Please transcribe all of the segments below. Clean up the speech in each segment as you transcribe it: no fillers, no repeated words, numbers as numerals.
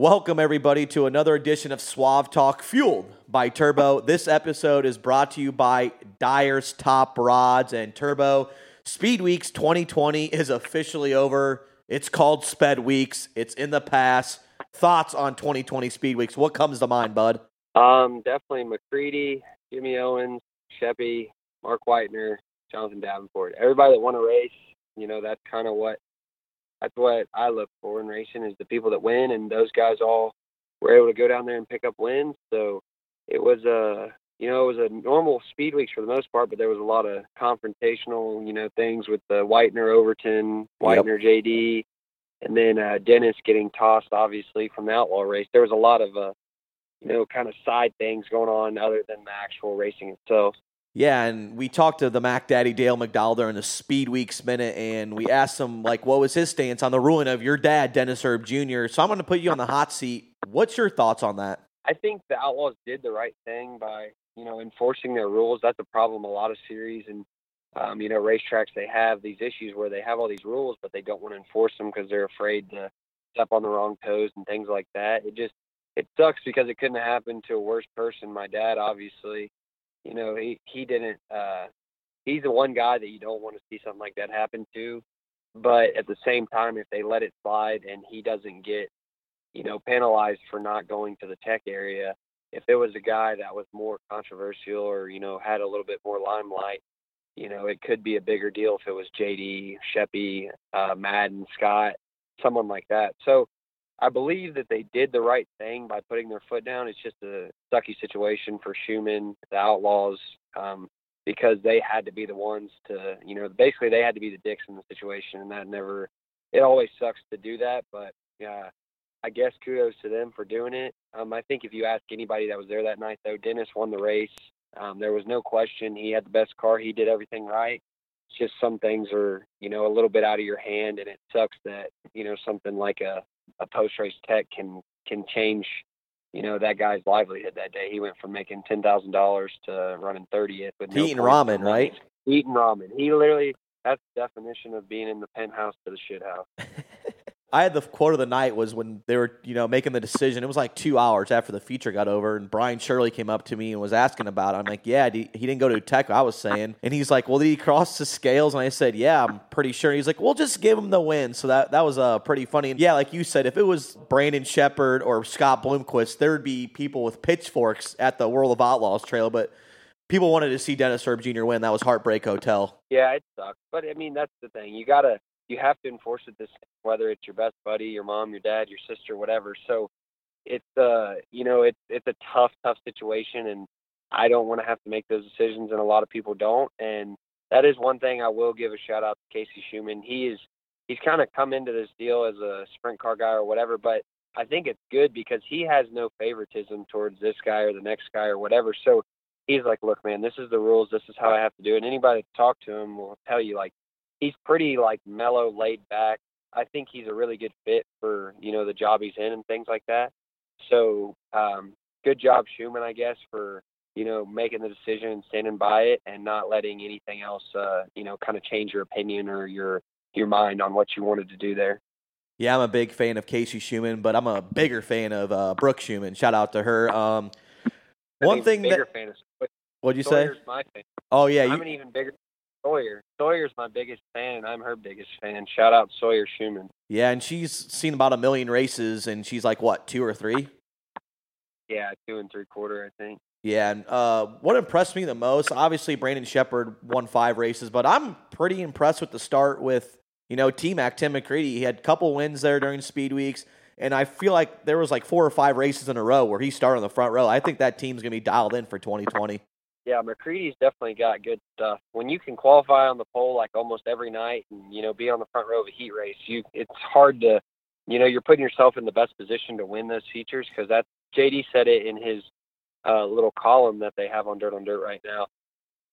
Welcome, everybody, to another edition of Suave Talk Fueled by Turbo. This episode is brought to you by Dyer's Top Rods and Turbo. Speed Weeks 2020 is officially over. It's called Sped Weeks. It's in the past. Thoughts on 2020 Speed Weeks? What comes to mind, bud? Definitely McCready, Jimmy Owens, Sheppy, Mark Whitener, Jonathan Davenport. Everybody that won a race, you know, that's kind of what I look for in racing is the people that win, and those guys all were able to go down there and pick up wins. So it was a normal speed weeks for the most part, but there was a lot of confrontational, things with the Whitener, Overton, Whitener, J.D., and then Dennis getting tossed, obviously, from the outlaw race. There was a lot of, kind of side things going on other than the actual racing itself. Yeah, and we talked to the Mac Daddy, Dale McDowell, during the Speed Weeks Minute, and we asked him, what was his stance on the ruling of your dad, Dennis Erb Jr.? So I'm going to put you on the hot seat. What's your thoughts on that? I think the Outlaws did the right thing by, enforcing their rules. That's a problem a lot of series and, racetracks, they have these issues where they have all these rules, but they don't want to enforce them because they're afraid to step on the wrong toes and things like that. It sucks because it couldn't happen to a worse person. My dad, obviously. He didn't, he's the one guy that you don't want to see something like that happen to. But at the same time, if they let it slide and he doesn't get, penalized for not going to the tech area, if it was a guy that was more controversial or, had a little bit more limelight, it could be a bigger deal if it was J.D., Sheppy, Madden, Scott, someone like that. So I believe that they did the right thing by putting their foot down. It's just a sucky situation for Schumann, the Outlaws, because they had to be the ones to, basically they had to be the dicks in the situation, and it always sucks to do that, but I guess kudos to them for doing it. I think if you ask anybody that was there that night, though, Dennis won the race. There was no question. He had the best car. He did everything right. It's just some things are, a little bit out of your hand, and it sucks that, something like a post-race tech can change, that guy's livelihood that day. He went from making $10,000 to running 30th. With no eating ramen, right? Eating ramen. He literally, that's the definition of being in the penthouse to the shit house. I had the quote of the night was when they were, making the decision. It was 2 hours after the feature got over, and Brian Shirley came up to me and was asking about it. I'm like, yeah, he didn't go to tech, I was saying. And he's like, well, did he cross the scales? And I said, yeah, I'm pretty sure. He's like, well, just give him the win. So that was pretty funny. And yeah, like you said, if it was Brandon Sheppard or Scott Bloomquist, there would be people with pitchforks at the World of Outlaws trail. But people wanted to see Dennis Erb Jr. win. That was Heartbreak Hotel. Yeah, it sucked. But, that's the thing. You have to enforce it this, whether it's your best buddy, your mom, your dad, your sister, whatever. So it's a tough situation, and I don't want to have to make those decisions, and a lot of people don't. And that is one thing I will give a shout out to Casey Schumann. He's kind of come into this deal as a sprint car guy or whatever, but I think it's good because he has no favoritism towards this guy or the next guy or whatever. So he's like, look, man, this is the rules. This is how I have to do it. And anybody that talked to him will tell you, he's pretty mellow, laid back. I think he's a really good fit for, the job he's in and things like that. So good job, Schumann, I guess, for, making the decision and standing by it and not letting anything else, kind of change your opinion or your mind on what you wanted to do there. Yeah, I'm a big fan of Casey Schumann, but I'm a bigger fan of Brooke Schumann. Shout out to her. What'd you Sawyer's say? My fan. Oh, yeah. I'm an even bigger Sawyer. Sawyer's my biggest fan, and I'm her biggest fan. Shout out Sawyer Schumann. Yeah, and she's seen about 1 million races, and she's 2 or 3? Yeah, 2 3/4, I think. Yeah, and what impressed me the most, obviously Brandon Sheppard won 5 races, but I'm pretty impressed with the start with, T-Mac, Tim McCready. He had a couple wins there during Speed Weeks, and I feel like there was 4 or 5 races in a row where he started on the front row. I think that team's going to be dialed in for 2020. Yeah, McCready's definitely got good stuff. When you can qualify on the pole almost every night and, be on the front row of a heat race, it's hard to, you're putting yourself in the best position to win those features because that's, J.D. said it in his little column that they have on Dirt right now.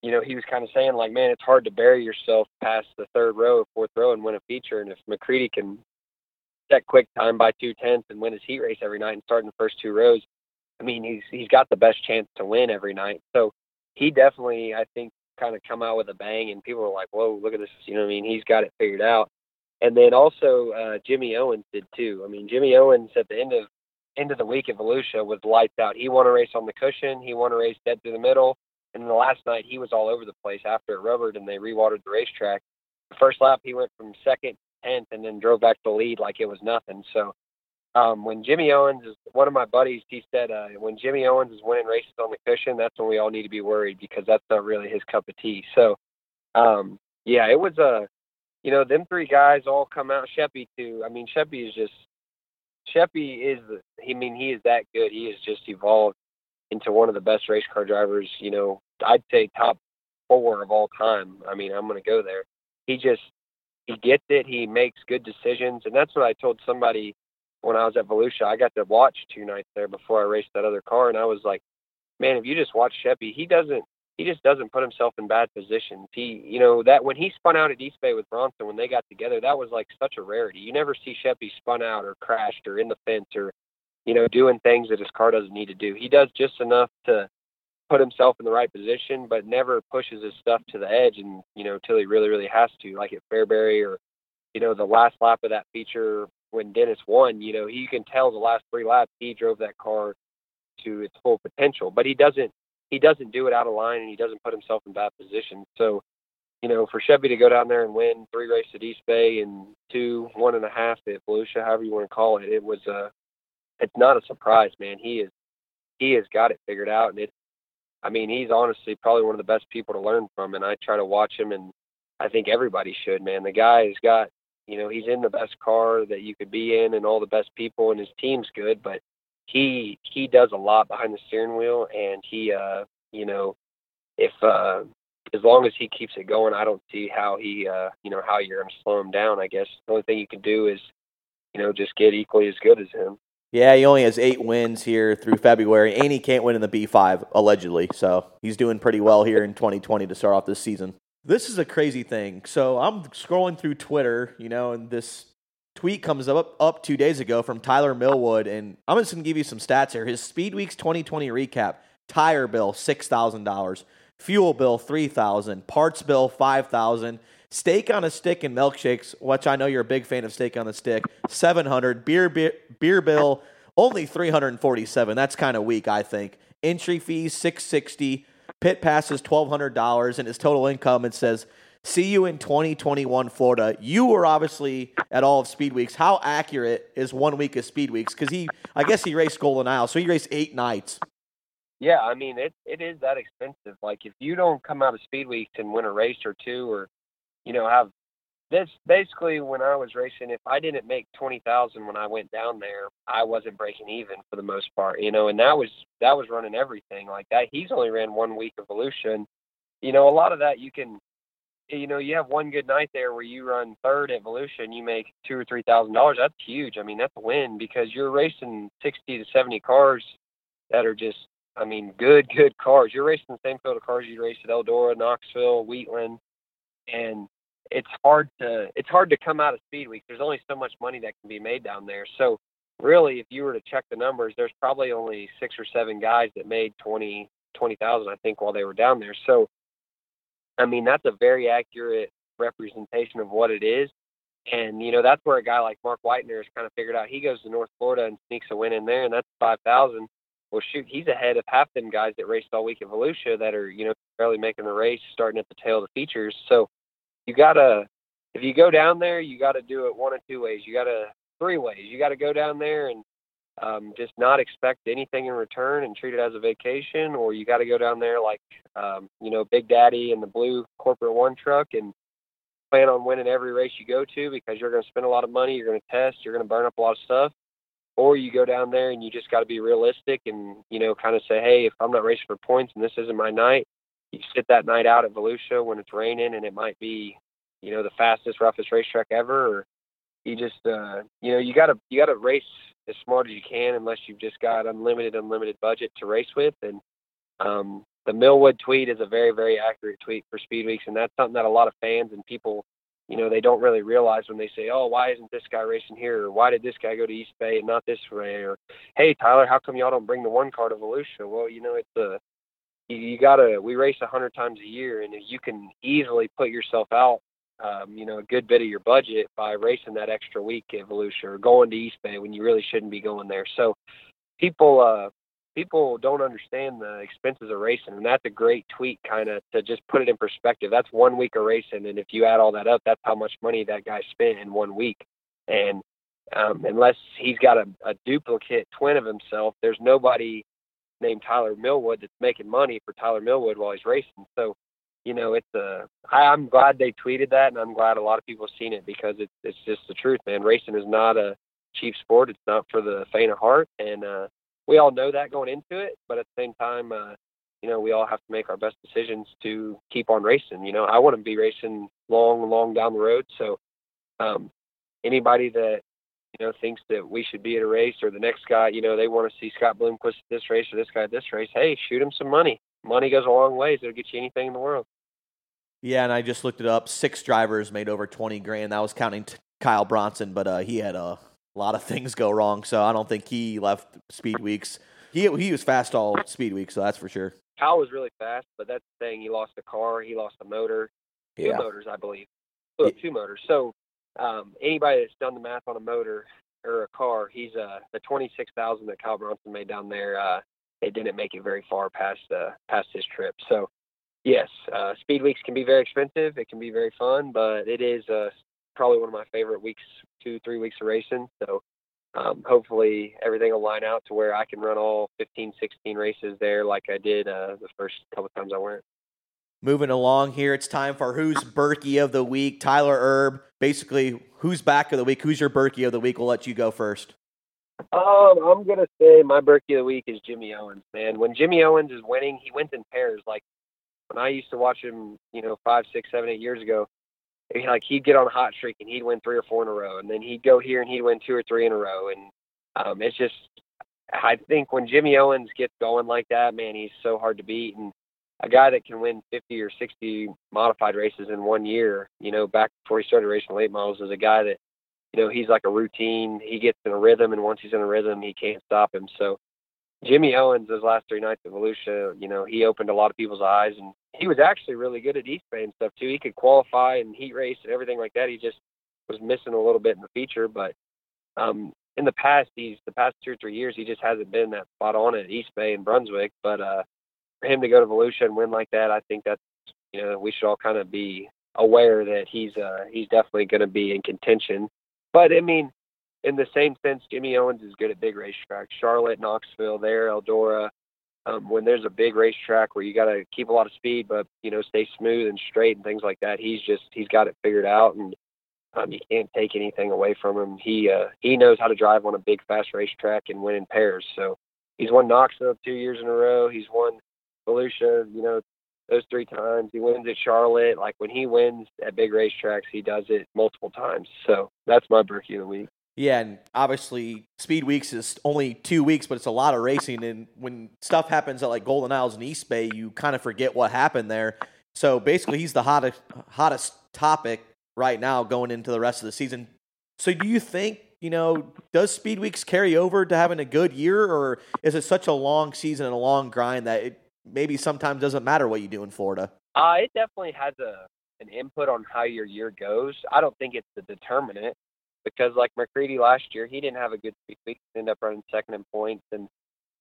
He was kind of saying, man, it's hard to bury yourself past the third row or fourth row and win a feature. And if McCready can set quick time by 0.2 and win his heat race every night and start in the first 2 rows, he's got the best chance to win every night. So, he definitely, I think, kind of come out with a bang, and people are like, whoa, look at this. He's got it figured out. And then also Jimmy Owens did too. Jimmy Owens at the end of end of the week at Volusia was lights out. He won a race on the cushion. He won a race dead through the middle. And then the last night, he was all over the place after it rubbered and they rewatered the racetrack. The first lap, he went from second to 10th and then drove back to the lead like it was nothing. So when Jimmy Owens is one of my buddies, he said when Jimmy Owens is winning races on the cushion, that's when we all need to be worried because that's not really his cup of tea. So, yeah, it was a, you know, them three guys all come out. Sheppy, too. I mean, Sheppy is just, he is that good. He has just evolved into one of the best race car drivers, you know, I'd say top four of all time. I mean, I'm going to go there. He gets it. He makes good decisions. And that's what I told somebody when I was at Volusia. I got to watch two nights there before I raced that other car. And I was like, man, if you just watch Sheppy, he just doesn't put himself in bad positions. He, you know, that when he spun out at East Bay with Bronson, when they got together, that was like such a rarity. You never see Sheppy spun out or crashed or in the fence or, you know, doing things that his car doesn't need to do. He does just enough to put himself in the right position, but never pushes his stuff to the edge and, you know, till he really, really has to, like at Fairbury or, you know, the last lap of that feature when Dennis won, you know, you can tell the last three laps he drove that car to its full potential, but he doesn't do it out of line and he doesn't put himself in bad positions. So, you know, for Sheppy to go down there and win three races at East Bay and 1.5 at Volusia, however you want to call it, it's not a surprise, man. He has got it figured out. And he's honestly probably one of the best people to learn from. And I try to watch him, and I think everybody should, man. The guy has got, you know, he's in the best car that you could be in and all the best people, and his team's good. But he does a lot behind the steering wheel. And he, as long as he keeps it going, I don't see how how you're going to slow him down, I guess. The only thing you can do is, you know, just get equally as good as him. Yeah, he only has 8 wins here through February, and he can't win in the B5, allegedly. So he's doing pretty well here in 2020 to start off this season. This is a crazy thing. So I'm scrolling through Twitter, you know, and this tweet comes up 2 days ago from Tyler Millwood, and I'm just going to give you some stats here. His Speed Weeks 2020 recap, tire bill, $6,000, fuel bill, $3,000, parts bill, $5,000, steak on a stick and milkshakes, which I know you're a big fan of steak on a stick, $700. Beer bill, only $347. That's kind of weak, I think. Entry fees, $660. Pit passes, $1,200. And his total income, it says, see you in 2021, Florida. You were obviously at all of Speed Weeks. How accurate is 1 week of Speed Weeks? Because I guess he raced Golden Isle, so he raced 8 nights. Yeah, I mean, it is that expensive. Like, if you don't come out of Speed Weeks and win a race or two or, you know, have this basically when I was racing, if I didn't make 20,000 when I went down there, I wasn't breaking even for the most part, you know, and that was running everything like that. He's only ran 1 week of Volusia. And, you know, a lot of that you can, you know, you have one good night there where you run third at Volusia and you make $2,000 or $3,000. That's huge. I mean, that's a win because you're racing 60 to 70 cars that are just, I mean, good cars. You're racing the same field of cars you raced at Eldora, Knoxville, Wheatland, and it's hard to come out of Speed Week. There's only so much money that can be made down there. So really, if you were to check the numbers, there's probably only 6 or 7 guys that made 20,000, I think, while they were down there. So, I mean, that's a very accurate representation of what it is. And, you know, that's where a guy like Mark Whitener has kind of figured out. He goes to North Florida and sneaks a win in there, and that's 5,000. Well, shoot, he's ahead of half them guys that raced all week at Volusia that are, you know, barely making the race, starting at the tail of the features. So, if you go down there, you got to do it one of two ways. You got to three ways. You got to go down there and just not expect anything in return and treat it as a vacation, or you got to go down there like, you know, Big Daddy and the blue Corporate One truck and plan on winning every race you go to because you're going to spend a lot of money, you're going to test, you're going to burn up a lot of stuff. Or you go down there and you just got to be realistic and, you know, kind of say, hey, if I'm not racing for points and this isn't my night, you sit that night out at Volusia when it's raining and it might be, you know, the fastest, roughest racetrack ever. Or you just, you know, you gotta race as smart as you can unless you've just got unlimited budget to race with. And the Millwood tweet is a very, very accurate tweet for Speed Weeks, and that's something that a lot of fans and people, you know, they don't really realize when they say, oh, why isn't this guy racing here? Or why did this guy go to East Bay and not this way? Or, hey, Tyler, how come y'all don't bring the one car to Volusia? Well, you know, we race 100 times a year, and you can easily put yourself out, you know, a good bit of your budget by racing that extra week at Volusia or going to East Bay when you really shouldn't be going there. So people don't understand the expenses of racing, and that's a great tweet kind of to just put it in perspective. That's 1 week of racing, and if you add all that up, that's how much money that guy spent in 1 week. And unless he's got a duplicate twin of himself, there's nobody named Tyler Millwood that's making money for Tyler Millwood while he's racing. So, you know, it's I'm glad they tweeted that, and I'm glad a lot of people have seen it, because it's just the truth, man. Racing is not a cheap sport. It's not for the faint of heart, and we all know that going into it, but at the same time, you know, we all have to make our best decisions to keep on racing. You know, I want to be racing long down the road. So anybody that, you know, thinks that we should be at a race, or the next guy, you know, they want to see Scott Bloomquist at this race or this guy at this race, hey, shoot him some money. Money goes a long ways. It'll get you anything in the world. Yeah, and I just looked it up. 6 drivers made over $20,000. That was counting Kyle Bronson, but he had a lot of things go wrong, so I don't think he left speed weeks. He was fast all speed week, so that's for sure. Kyle was really fast, but that's the thing. He lost a car. He lost a motor. Two motors, I believe. Oh, yeah. 2 motors. So anybody that's done the math on a motor or a car, he's the $26,000 that Kyle Bronson made down there. It didn't make it very far past his trip. So yes, speed weeks can be very expensive. It can be very fun, but it is probably one of my favorite weeks, 2-3 weeks of racing. So hopefully everything will line out to where I can run all 15-16 races there like I did the first couple times I went. Moving along here, it's time for Who's Berkey of the Week. Tyler Erb, basically, who's back of the week? Who's your Berkey of the week? We'll let you go first. I'm going to say my Berkey of the week is Jimmy Owens, man. When Jimmy Owens is winning, he wins in pairs. Like, when I used to watch him, you know, 5, 6, 7, 8 years ago, like, he'd get on a hot streak and he'd win 3 or 4 in a row. And then he'd go here and he'd win 2 or 3 in a row. And it's just, I think when Jimmy Owens gets going like that, man, he's so hard to beat. And a guy that can win 50 or 60 modified races in 1 year, you know, back before he started racing late models, is a guy that, you know, he's like a routine. He gets in a rhythm, and once he's in a rhythm, he can't stop him. So Jimmy Owens, those last 3 nights at Volusia, you know, he opened a lot of people's eyes, and he was actually really good at East Bay and stuff too. He could qualify and heat race and everything like that. He just was missing a little bit in the feature, but in the past, the past 2 or 3 years, he just hasn't been that spot on at East Bay and Brunswick. But for him to go to Volusia and win like that, I think that's, you know, we should all kind of be aware that he's definitely going to be in contention. But I mean, in the same sense, Jimmy Owens is good at big racetracks. Charlotte, Knoxville, there, Eldora. When there's a big racetrack where you got to keep a lot of speed, but, you know, stay smooth and straight and things like that, he's got it figured out, and you can't take anything away from him. He knows how to drive on a big, fast racetrack and win in pairs. So he's won Knoxville 2 years in a row. He's won Volusia, you know, those 3 times. He wins at Charlotte. Like, when he wins at big racetracks, he does it multiple times. So that's my Berkey of the week. Yeah, and obviously Speed Weeks is only 2 weeks, but it's a lot of racing. And when stuff happens at like Golden Isles and East Bay, you kind of forget what happened there. So basically, he's the hottest topic right now going into the rest of the season. So do you think, you know, does Speed Weeks carry over to having a good year, or is it such a long season and a long grind that it maybe sometimes doesn't matter what you do in Florida? It definitely has an input on how your year goes. I don't think it's the determinant, because like McCready last year, he didn't have a good speed week. He ended up running second in points, and,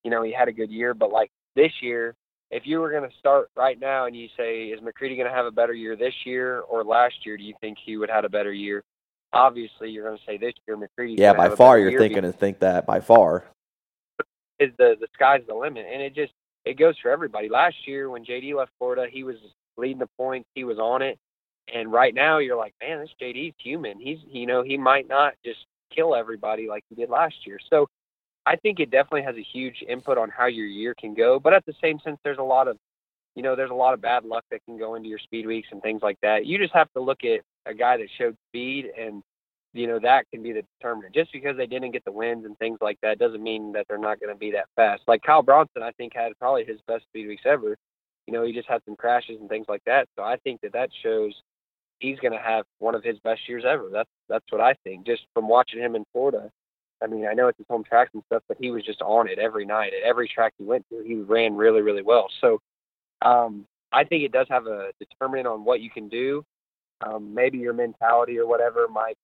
you know, he had a good year. But like this year, if you were going to start right now and you say, is McCready going to have a better year this year or last year, do you think he would have had a better year? Obviously, you're going to say this year McCready. Yeah, by far you're thinking to think that by far. Is the sky's the limit, and it goes for everybody. Last year when J.D. left Florida, he was leading the points. He was on it. And right now you're like, man, this J.D.'s human. He's, you know, he might not just kill everybody like he did last year. So I think it definitely has a huge input on how your year can go. But at the same sense, there's a lot of bad luck that can go into your speed weeks and things like that. You just have to look at a guy that showed speed, and, you know, that can be the determinant. Just because they didn't get the wins and things like that doesn't mean that they're not going to be that fast. Like Kyle Bronson, I think, had probably his best speed weeks ever. You know, he just had some crashes and things like that. So I think that shows he's going to have one of his best years ever. That's what I think, just from watching him in Florida. I mean, I know it's his home tracks and stuff, but he was just on it every night. At every track he went to, he ran really, really well. So I think it does have a determinant on what you can do. Maybe your mentality or whatever might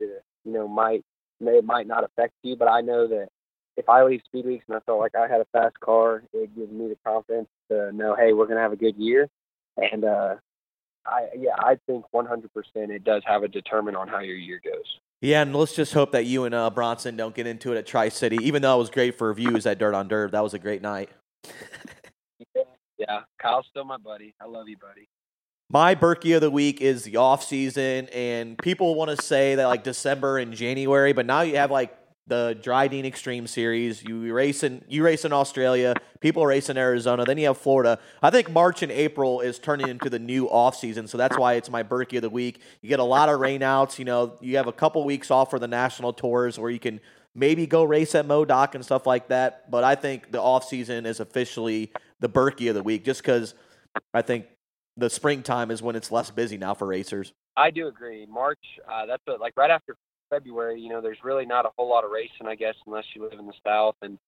not affect you, but I know that if I leave Speed Weeks and I felt like I had a fast car, it gives me the confidence to know, hey, we're going to have a good year. And I think 100% it does have a determinant on how your year goes. Yeah, and let's just hope that you and Bronson don't get into it at Tri-City, even though it was great for views at Dirt on Dirt. That was a great night. Yeah, Kyle's still my buddy. I love you, buddy. My Berkey of the week is the off season, and people want to say that like December and January, but now you have like the Dry Dean Extreme Series. You race in Australia. People race in Arizona. Then you have Florida. I think March and April is turning into the new off season, so that's why it's my Berkey of the week. You get a lot of rainouts. You know, you have a couple weeks off for the national tours where you can maybe go race at MoDoc and stuff like that. But I think the off season is officially the Berkey of the week, just because I think the springtime is when it's less busy now for racers. I do agree. March, that's like right after February, you know, there's really not a whole lot of racing, I guess, unless you live in the South. And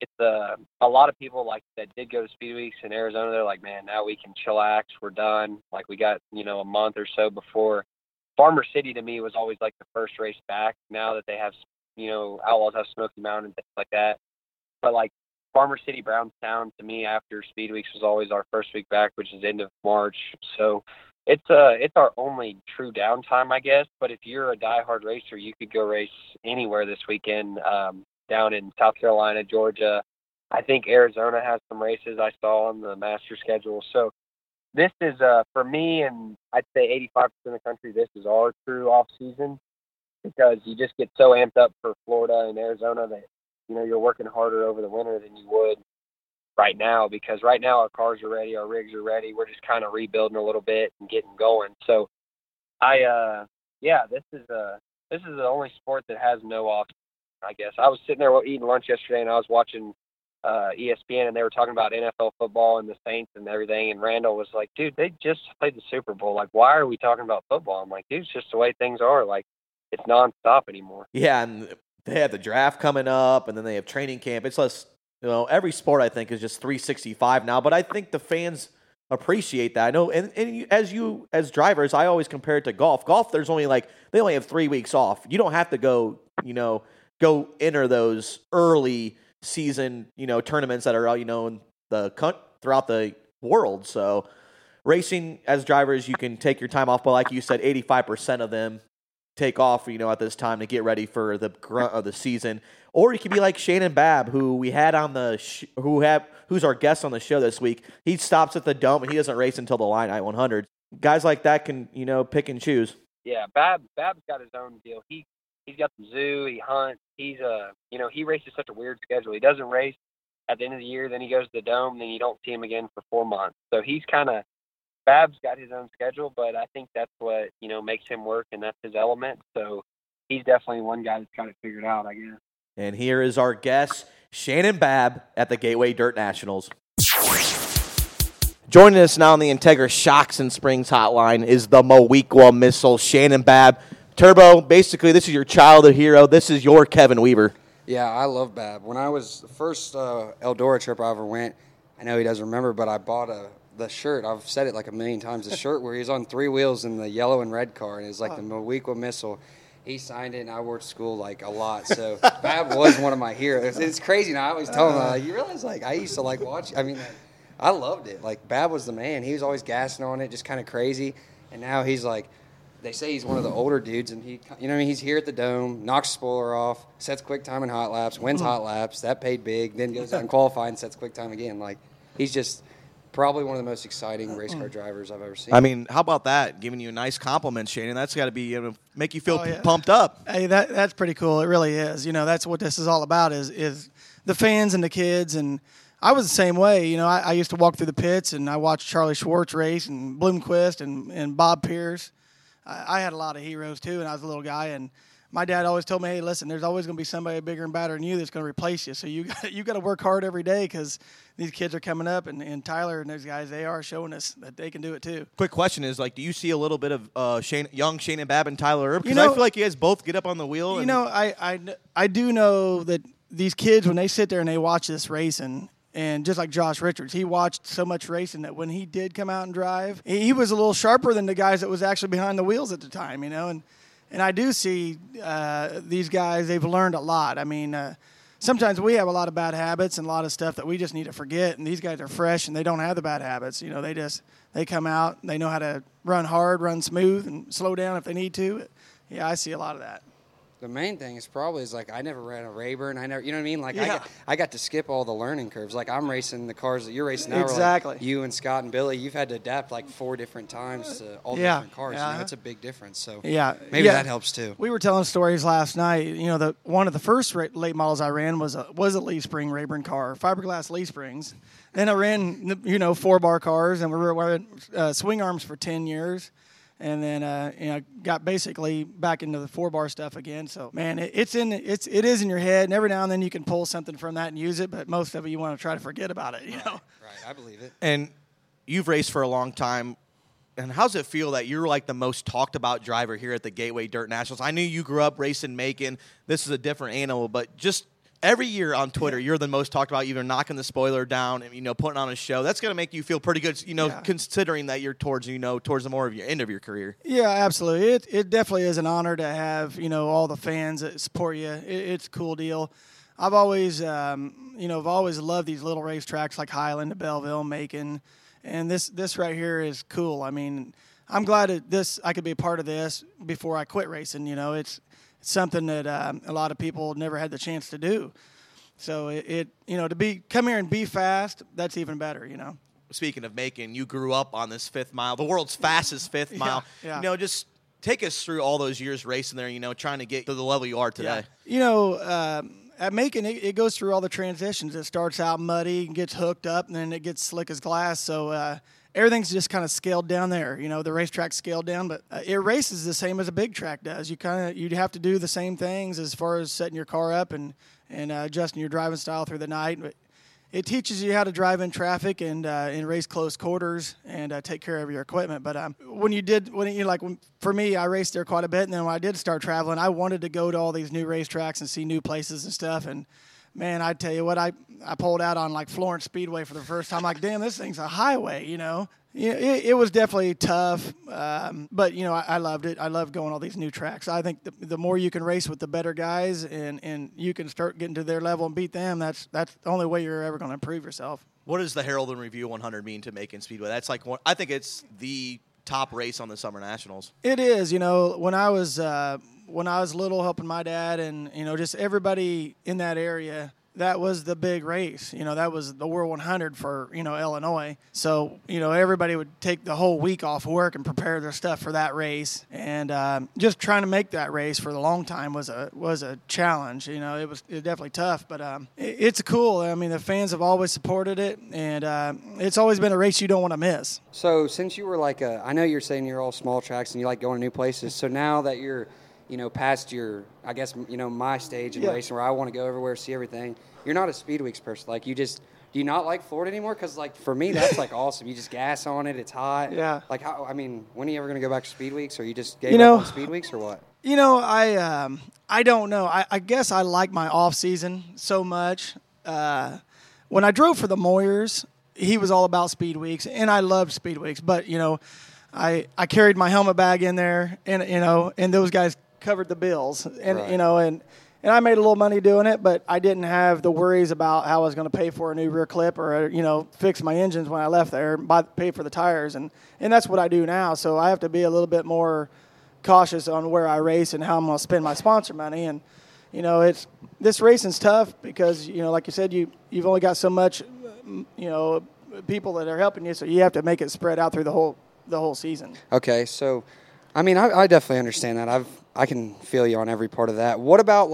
it's a lot of people like that did go to Speed Weeks in Arizona. They're like, man, now we can chillax. We're done. Like we got, you know, a month or so before. Farmer City to me was always like the first race back. Now that they have, you know, Outlaws have Smoky Mountain and things like that. But like, Farmer City, Brownstown, to me, after Speed Weeks was always our first week back, which is end of March. So it's our only true downtime, I guess. But if you're a diehard racer, you could go race anywhere this weekend down in South Carolina, Georgia. I think Arizona has some races I saw on the master schedule. So this is, for me, and I'd say 85% of the country, this is our true off-season because you just get so amped up for Florida and Arizona that, you know, you're working harder over the winter than you would right now because right now our cars are ready, our rigs are ready. We're just kind of rebuilding a little bit and getting going. So this is the only sport that has no off, I guess. I was sitting there eating lunch yesterday and I was watching ESPN and they were talking about NFL football and the Saints and everything. And Randall was like, dude, they just played the Super Bowl. Like, why are we talking about football? I'm like, dude, it's just the way things are. Like, it's nonstop anymore. Yeah. And they have the draft coming up, and then they have training camp. It's less, you know, every sport, I think, is just 365 now. But I think the fans appreciate that. I know, and as drivers, I always compare it to golf. Golf, there's only like, they only have 3 weeks off. You don't have to go, you know, enter those early season, you know, tournaments that are, you know, in throughout the world. So racing, as drivers, you can take your time off. But like you said, 85% of them take off, you know, at this time to get ready for the grunt of the season. Or you could be like Shannon Babb, who we had on the who's our guest on the show this week. He stops at the dump and he doesn't race until the Illini 100. Guys like that can, you know, pick and choose. Yeah, Babb's got his own deal. He's got the zoo. He hunts. He's you know, he races such a weird schedule. He doesn't race at the end of the year, then he goes to the dome, then you don't see him again for 4 months. So he's kind of, Bab's got his own schedule, but I think that's what, you know, makes him work, and that's his element. So he's definitely one guy that's got it figured out, I guess. And here is our guest, Shannon Babb at the Gateway Dirt Nationals. Joining us now on the Integra Shocks and Springs Hotline is the Moweaqua Missile, Shannon Babb. Turbo, basically, this is your childhood hero. This is your Kevin Weaver. Yeah, I love Babb. When I was the first Eldora trip I ever went, I know he doesn't remember, but I bought the shirt, I've said it like a million times, the shirt where he's on three wheels in the yellow and red car, and it's like the Moweaqua Missile. He signed it, and I wore it to school like a lot. So Bab was one of my heroes. It's crazy now. I always tell him, like, you realize, like, I used to like watch. I mean, like, I loved it. Like, Bab was the man. He was always gassing on it, just kind of crazy. And now he's like, they say he's one of the older dudes, and he, you know what I mean? He's here at the dome, knocks spoiler off, sets quick time in hot laps, wins hot laps. That paid big. Then goes out and qualifies and sets quick time again. Like, he's just probably one of the most exciting race car drivers I've ever seen. I mean, how about that? Giving you a nice compliment, Shannon. That's got to be, you know, make you feel pumped up. Hey, that's pretty cool. It really is. You know, that's what this is all about is the fans and the kids. And I was the same way. You know, I used to walk through the pits, and I watched Charlie Schwartz race and Bloomquist and Bob Pierce. I had a lot of heroes, too, and I was a little guy. And my dad always told me, hey, listen, there's always going to be somebody bigger and badder than you that's going to replace you. So you got to work hard every day because these kids are coming up, and Tyler and those guys, they are showing us that they can do it too. Quick question is, like, do you see a little bit of young Shannon Babb and Tyler Erb? Because I feel like you guys both get up on the wheel. You know, I do know that these kids, when they sit there and they watch this racing, and just like Josh Richards, he watched so much racing that when he did come out and drive, he was a little sharper than the guys that was actually behind the wheels at the time, you know, and I do see these guys, they've learned a lot. I mean, sometimes we have a lot of bad habits and a lot of stuff that we just need to forget, and these guys are fresh and they don't have the bad habits. You know, they come out, they know how to run hard, run smooth, and slow down if they need to. Yeah, I see a lot of that. The main thing is probably I never ran a Rayburn. I never, you know what I mean? I got to skip all the learning curves. I'm racing the cars that you're racing now. Exactly. You and Scott and Billy, you've had to adapt 4 different times to all different cars. Yeah. You know, it's a big difference. So maybe that helps too. We were telling stories last night. You know, one of the first late models I ran was a leaf spring Rayburn car, fiberglass leaf springs. Then I ran 4-bar cars, and we were wearing swing arms for 10 years. And then, got basically back into the 4-bar stuff again. So, man, it is in your head. And every now and then you can pull something from that and use it. But most of it, you want to try to forget about it, you know? Right. I believe it. And you've raced for a long time. And how's it feel that you're the most talked about driver here at the Gateway Dirt Nationals? I knew you grew up racing Macon. This is a different animal, but just every year on Twitter, you're the most talked about, either knocking the spoiler down and, putting on a show. That's going to make you feel pretty good, considering that you're towards the more of your end of your career. Yeah, absolutely. It definitely is an honor to have, all the fans that support you. It's a cool deal. I've always, I've always loved these little racetracks like Highland, Belleville, Macon. And this right here is cool. I mean, I'm glad that I could be a part of this before I quit racing. It's something that a lot of people never had the chance to do. So come here and be fast, that's even better, Speaking of Macon, you grew up on this 5th mile, the world's fastest 5th mile. Yeah. Just take us through all those years racing there, trying to get to the level you are today. Yeah. At Macon, it goes through all the transitions. It starts out muddy and gets hooked up, and then it gets slick as glass. So, everything's just kind of scaled down there. The racetrack's scaled down, but it races the same as a big track does. You'd have to do the same things as far as setting your car up and adjusting your driving style through the night. But it teaches you how to drive in traffic and race close quarters and take care of your equipment. But for me, I raced there quite a bit, and then when I did start traveling, I wanted to go to all these new racetracks and see new places and stuff. And man, I tell you what, I pulled out on Florence Speedway for the first time. Damn, this thing's a highway, It was definitely tough, but I loved it. I loved going all these new tracks. I think the more you can race with the better guys, and you can start getting to their level and beat them, that's the only way you're ever going to improve yourself. What does the Herald and Review 100 mean to Macon Speedway? That's I think it's the top race on the Summer Nationals. It is. When I was little, helping my dad and, just everybody in that area, that was the big race. That was the World 100 for, Illinois. So, everybody would take the whole week off work and prepare their stuff for that race. And just trying to make that race for the long time was a challenge. It was definitely tough, but it's cool. I mean, the fans have always supported it, and it's always been a race you don't want to miss. So since you were I know you're saying you're all small tracks and you like going to new places. So now that you're past your, I guess, my stage in racing where I want to go everywhere, see everything. You're not a Speed Weeks person. Do you not like Florida anymore? Because, for me, that's, awesome. You just gas on it. It's hot. Yeah. When are you ever going to go back to Speed Weeks? Or you just gave up on Speed Weeks or what? I don't know. I guess I like my off season so much. When I drove for the Moyers, he was all about Speed Weeks, and I loved Speed Weeks. But, I carried my helmet bag in there, and, and those guys covered the bills, and right. And I made a little money doing it, but I didn't have the worries about how I was going to pay for a new rear clip or fix my engines when I left there, pay for the tires, and that's what I do now. So I have to be a little bit more cautious on where I race and how I'm going to spend my sponsor money. And it's this racing's tough because like you said, you've only got so much people that are helping you, so you have to make it spread out through the whole season. Okay, so I definitely understand that. I can feel you on every part of that. What about,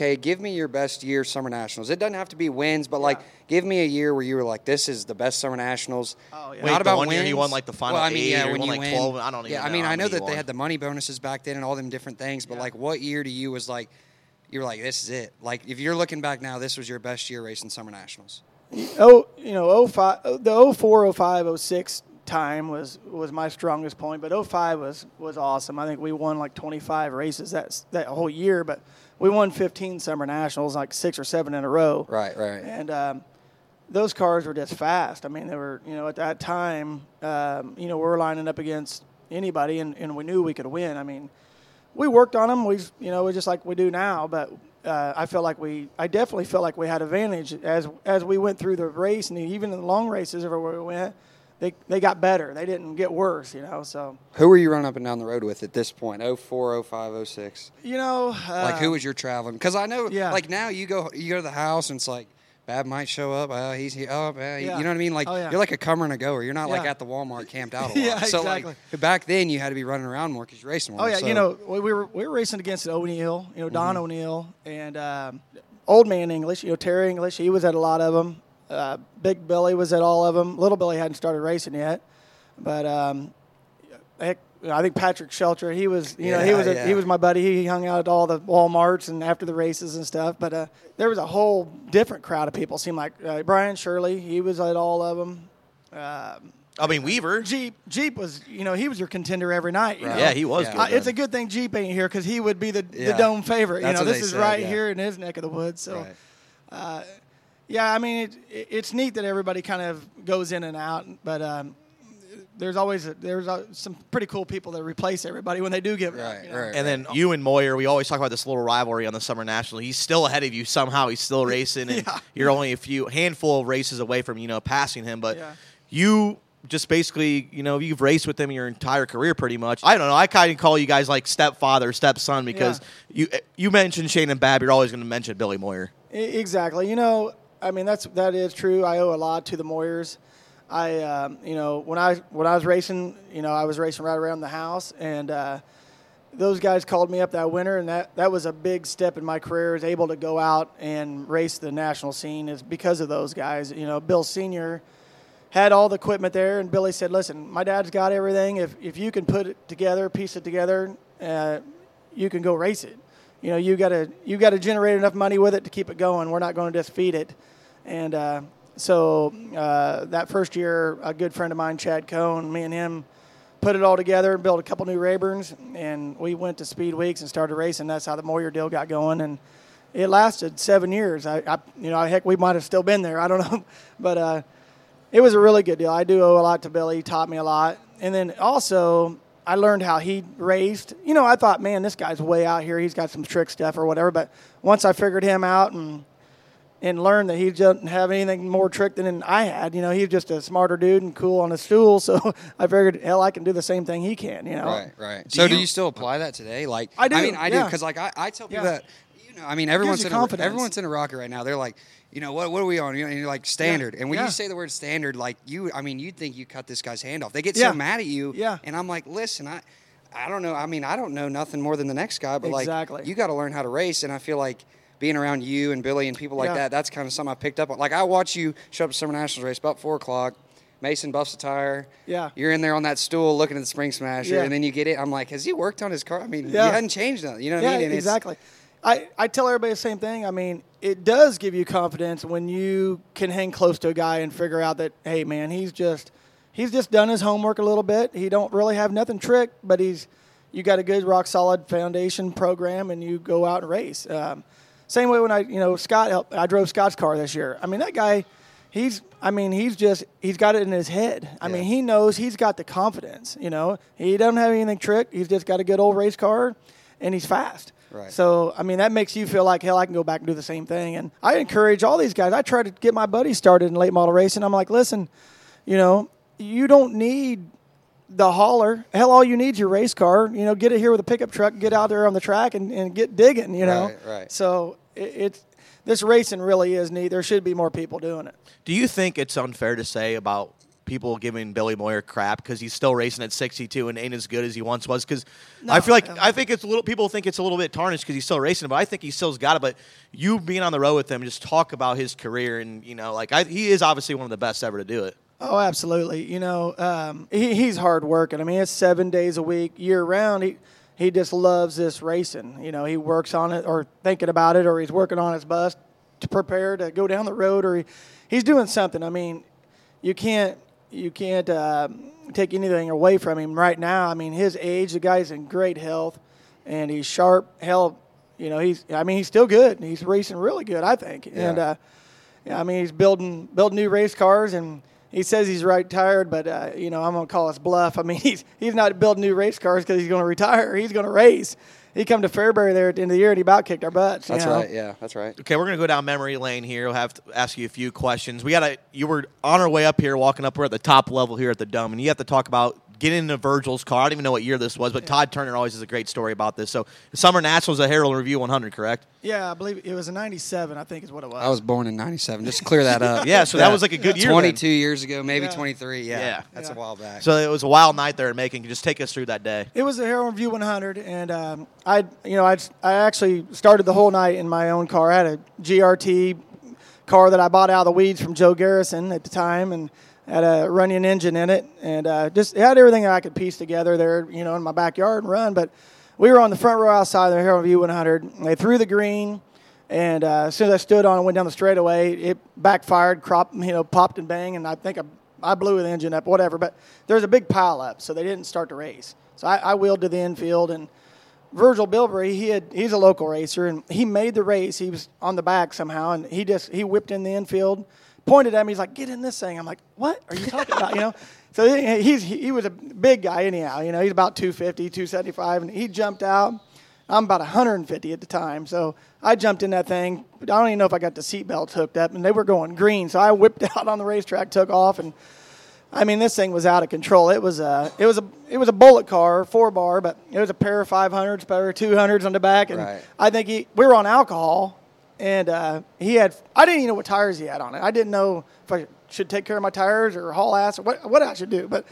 give me your best year Summer Nationals. It doesn't have to be wins, but, give me a year where you were this is the best Summer Nationals. Oh, yeah. Wait, not about one wins. Year you won, the final eight, or you won, 12. I don't even know. I know that they had the money bonuses back then and all them different things, but, what year to you was, you were this is it. If you're looking back now, this was your best year racing Summer Nationals. Oh, 05, the 04, 05, 06 time was my strongest point, but 05 was awesome. I think we won 25 races that whole year, but we won 15 Summer Nationals, 6 or 7 in a row. Right. And those cars were just fast. I mean, they were, at that time, we were lining up against anybody, and we knew we could win. I mean, we worked on them. We, just like we do now, but I definitely felt like we had advantage as we went through the race, and even in the long races everywhere we went, they got better. They didn't get worse, you know. So who were you running up and down the road with at this point? 04, 05, 06. You know, like who was your traveling? Because I know, like now you go to the house and it's like Bab might show up. Oh, he's here. Oh, yeah. You know what I mean? Like you're like a comer and a goer. You're not like at the Walmart camped out a lot. So exactly. Like back then you had to be running around more because you're racing more. Oh yeah, so. You know we were racing against O'Neill. You know Don O'Neill and Old Man English. You know Terry English. He was at a lot of them. Big Billy was at all of them. Little Billy hadn't started racing yet, but heck, I think Patrick Shelter. He was my buddy. He hung out at all the Walmarts and after the races and stuff. But there was a whole different crowd of people. It seemed like Brian Shirley. He was at all of them. Weaver. Jeep was, you know, he was your contender every night. You know? Yeah, he was. Good, it's a good thing Jeep ain't here because he would be the dome favorite. That's you know, this is said, right here in his neck of the woods. So. Right. Yeah, I mean, it's neat that everybody kind of goes in and out, but there's some pretty cool people that replace everybody when they do get right. You know? Right. And then you and Moyer, we always talk about this little rivalry on the Summer National. He's still ahead of you somehow. He's still racing, and you're only a handful of races away from passing him. But you just basically you've raced with him your entire career pretty much. I don't know. I kind of call you guys like stepfather, stepson because you mentioned Shannon Babb. You're always going to mention Billy Moyer. Exactly. I mean that is true. I owe a lot to the Moyers. I when I was racing, I was racing right around the house, and those guys called me up that winter, and that was a big step in my career. I was able to go out and race the national scene is because of those guys. Bill Senior had all the equipment there, and Billy said, "Listen, my dad's got everything. If you can put it together, piece it together, you can go race it. You got to generate enough money with it to keep it going. We're not going to just feed it." And so that first year, a good friend of mine, Chad Cohn, me and him put it all together and built a couple new Rayburns, and we went to Speed Weeks and started racing. That's how the Moyer deal got going, and it lasted 7 years. Heck, we might have still been there. I don't know, but it was a really good deal. I do owe a lot to Billy. He taught me a lot, and then also I learned how he raced. I thought, man, this guy's way out here. He's got some trick stuff or whatever, but once I figured him out and learned that he didn't have anything more trick than I had. He's just a smarter dude and cool on a stool. So I figured, hell, I can do the same thing he can. Right. Do you still apply that today? Like I do. I do because I tell people that. Everyone's in a rocket right now. They're like, what are we on? And you're like standard. And when you say the word standard, like you'd think you cut this guy's hand off. They get so mad at you. Yeah. And I'm like, listen, I don't know. I don't know nothing more than the next guy. But like, you got to learn how to race. And I feel like being around you and Billy and people like that's kind of something I picked up on. Like, I watch you show up to Summer Nationals race about 4 o'clock. Mason buffs a tire. Yeah. You're in there on that stool looking at the spring smasher, and then you get it. I'm like, has he worked on his car? He hadn't changed nothing. You know what I mean? And exactly. I tell everybody the same thing. It does give you confidence when you can hang close to a guy and figure out that, hey, man, he's just done his homework a little bit. He don't really have nothing trick, but you got a good rock-solid foundation program, and you go out and race. Same way when I drove Scott's car this year. That guy, he's got it in his head. He knows he's got the confidence, He doesn't have anything trick. He's just got a good old race car, and he's fast. Right. So, that makes you feel like, hell, I can go back and do the same thing. And I encourage all these guys. I try to get my buddies started in late model racing. I'm like, listen, you don't need the hauler. Hell, all you need is your race car. Get it here with a pickup truck, get out there on the track, and get digging, Right. So, this racing really is neat. There should be more people doing it. Do you think it's unfair to say about people giving Billy Moyer crap because he's still racing at 62 and ain't as good as he once was? Because I feel like people think it's a little bit tarnished because he's still racing, but I think he still's got it. But you being on the road with him, just talk about his career, and he is obviously one of the best ever to do it. Oh, absolutely. He's hard working. It's 7 days a week, year round. He just loves this racing. He works on it or thinking about it, or he's working on his bus to prepare to go down the road, or he's doing something. You can't take anything away from him right now. His age, the guy's in great health, and he's sharp. Hell, he's still good. And he's racing really good, I think. Yeah. And he's building new race cars, and he says he's retired, but, I'm going to call his bluff. He's not building new race cars because he's going to retire. He's going to race. he come to Fairbury there at the end of the year, and he about kicked our butts. That's right. Yeah, that's right. Okay, we're going to go down memory lane here. We'll have to ask you a few questions. You were on our way up here, walking up. We're at the top level here at the Dome, and you have to talk about getting into Virgil's car. I don't even know what year this was, but Todd Turner always has a great story about this. So the Summer Nationals at Herald Review 100, correct? Yeah, I believe it was in 97, I think is what it was. I was born in 97, just to clear that up. Yeah, so that was like a good year. 22 then. Years ago, maybe 23, yeah. That's a while back. So it was a wild night there in Macon. Just take us through that day. It was the Herald Review 100, and I actually started the whole night in my own car. I had a GRT car that I bought out of the weeds from Joe Garrison at the time, and had a Runyon engine in it, and just had everything that I could piece together there, in my backyard and run. But we were on the front row outside of the Herald Review 100. And they threw the green, and as soon as I stood on and went down the straightaway, it backfired, popped and banged, and I think I blew the engine up, whatever. But there was a big pile up, so they didn't start the race. So I wheeled to the infield, and Virgil Bilberry, he's a local racer, and he made the race. He was on the back somehow, and he whipped in the infield, pointed at me. He's like, "Get in this thing." I'm like, "What are you talking about?" So he was a big guy anyhow. He's about 250, 275, and he jumped out. I'm about 150 at the time, so I jumped in that thing. I don't even know if I got the seatbelt hooked up, and they were going green. So I whipped out on the racetrack, took off, and this thing was out of control. It was a bullet car, 4-bar, but it was a pair of 500s, pair of 200s on the back, and right. I think we were on alcohol. And I didn't even know what tires he had on it. I didn't know if I should take care of my tires or haul ass or what I should do. But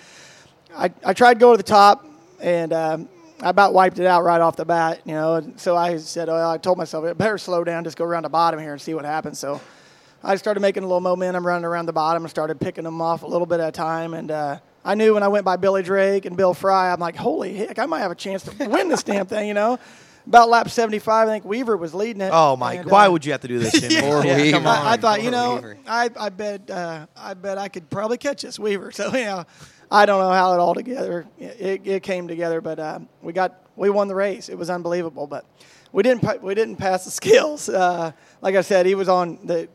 I tried to go to the top, and I about wiped it out right off the bat, And so I said, I told myself, I better slow down, just go around the bottom here and see what happens. So I started making a little momentum running around the bottom and started picking them off a little bit at a time. And I knew when I went by Billy Drake and Bill Fry, I'm like, holy heck, I might have a chance to win this damn thing, About lap 75, I think Weaver was leading it. Oh my! Why would you have to do this? Weaver. Come on. I thought, I bet I could probably catch this Weaver. So I don't know how it all together. It came together, but we won the race. It was unbelievable, but we didn't pass the skills. Like I said, the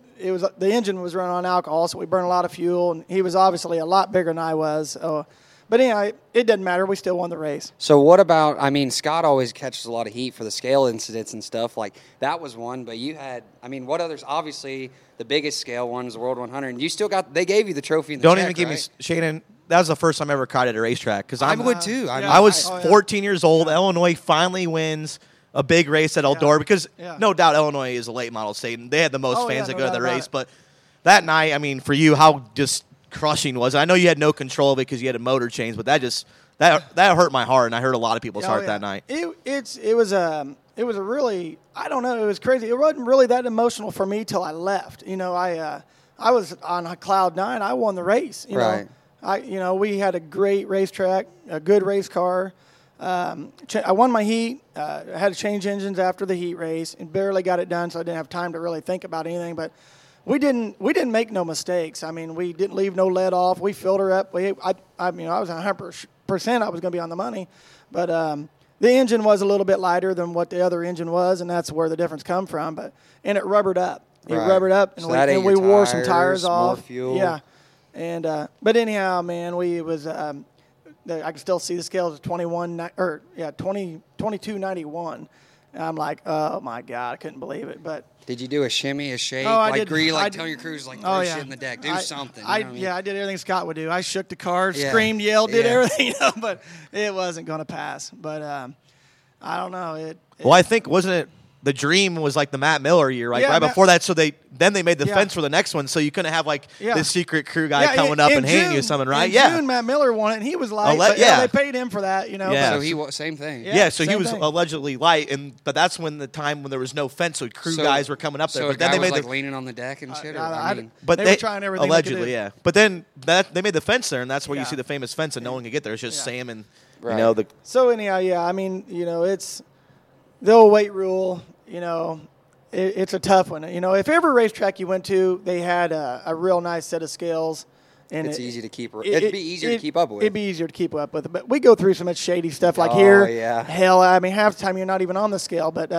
engine was running on alcohol, so we burned a lot of fuel, and he was obviously a lot bigger than I was. So. But it doesn't matter. We still won the race. So what about, Scott always catches a lot of heat for the scale incidents and stuff. Like, that was one, but you had, what others? Obviously, the biggest scale one is the World 100, and you still got, they gave you the trophy and the check, right? Give me, Shannon, that was the first time I ever cried at a racetrack. Because I would, too. I was 14 years old. Yeah. Illinois finally wins a big race at Eldora because, no doubt, Illinois is a late model state, and they had the most fans that go to the race. But that night, for you, how just crushing was. I know you had no control of it because you had a motor change, but that hurt my heart, and I hurt a lot of people's heart that night. It was a really, I don't know, it was crazy. It wasn't really that emotional for me till I left. I was on a cloud nine. I won the race. Right. We had a great racetrack, a good race car. I won my heat. I had to change engines after the heat race and barely got it done, so I didn't have time to really think about anything, but. We didn't make no mistakes. We didn't leave no lead off. We filled her up. I was 100% I was going to be on the money. But the engine was a little bit lighter than what the other engine was, and that's where the difference come from. And it rubbered up. And we wore some tires off. More fuel. Yeah. And but anyhow, man, I can still see the scales of 2291. I'm like, oh my God, I couldn't believe it. But did you do a shimmy, a shake? Tell your crews, shit in the deck, do something. I did everything Scott would do. I shook the car, screamed, yelled, did everything, but it wasn't going to pass. But I don't know. I think, wasn't it, the dream was like the Matt Miller year, right? Yeah, right before that, so they made the fence for the next one, so you couldn't have this secret crew guy coming up and handing you something, right? In June, Matt Miller won it, and he was light. They paid him for that, Yeah. So same thing. Yeah, so he was allegedly light, but that's when the time when there was no fence, so crew guys were coming up there. So but then they made leaning on the deck and shit. But they were trying everything allegedly, yeah. But then they made the fence there, and that's where you see the famous fence, and no one could get there. It's just Sam and the. So anyhow, it's the old weight rule. It's a tough one. If every racetrack you went to, they had a real nice set of scales. And it's easy to keep. It'd be easier to keep up with. It'd be easier to keep up with. But we go through so much shady stuff here. Yeah. Hell, half the time you're not even on the scale. But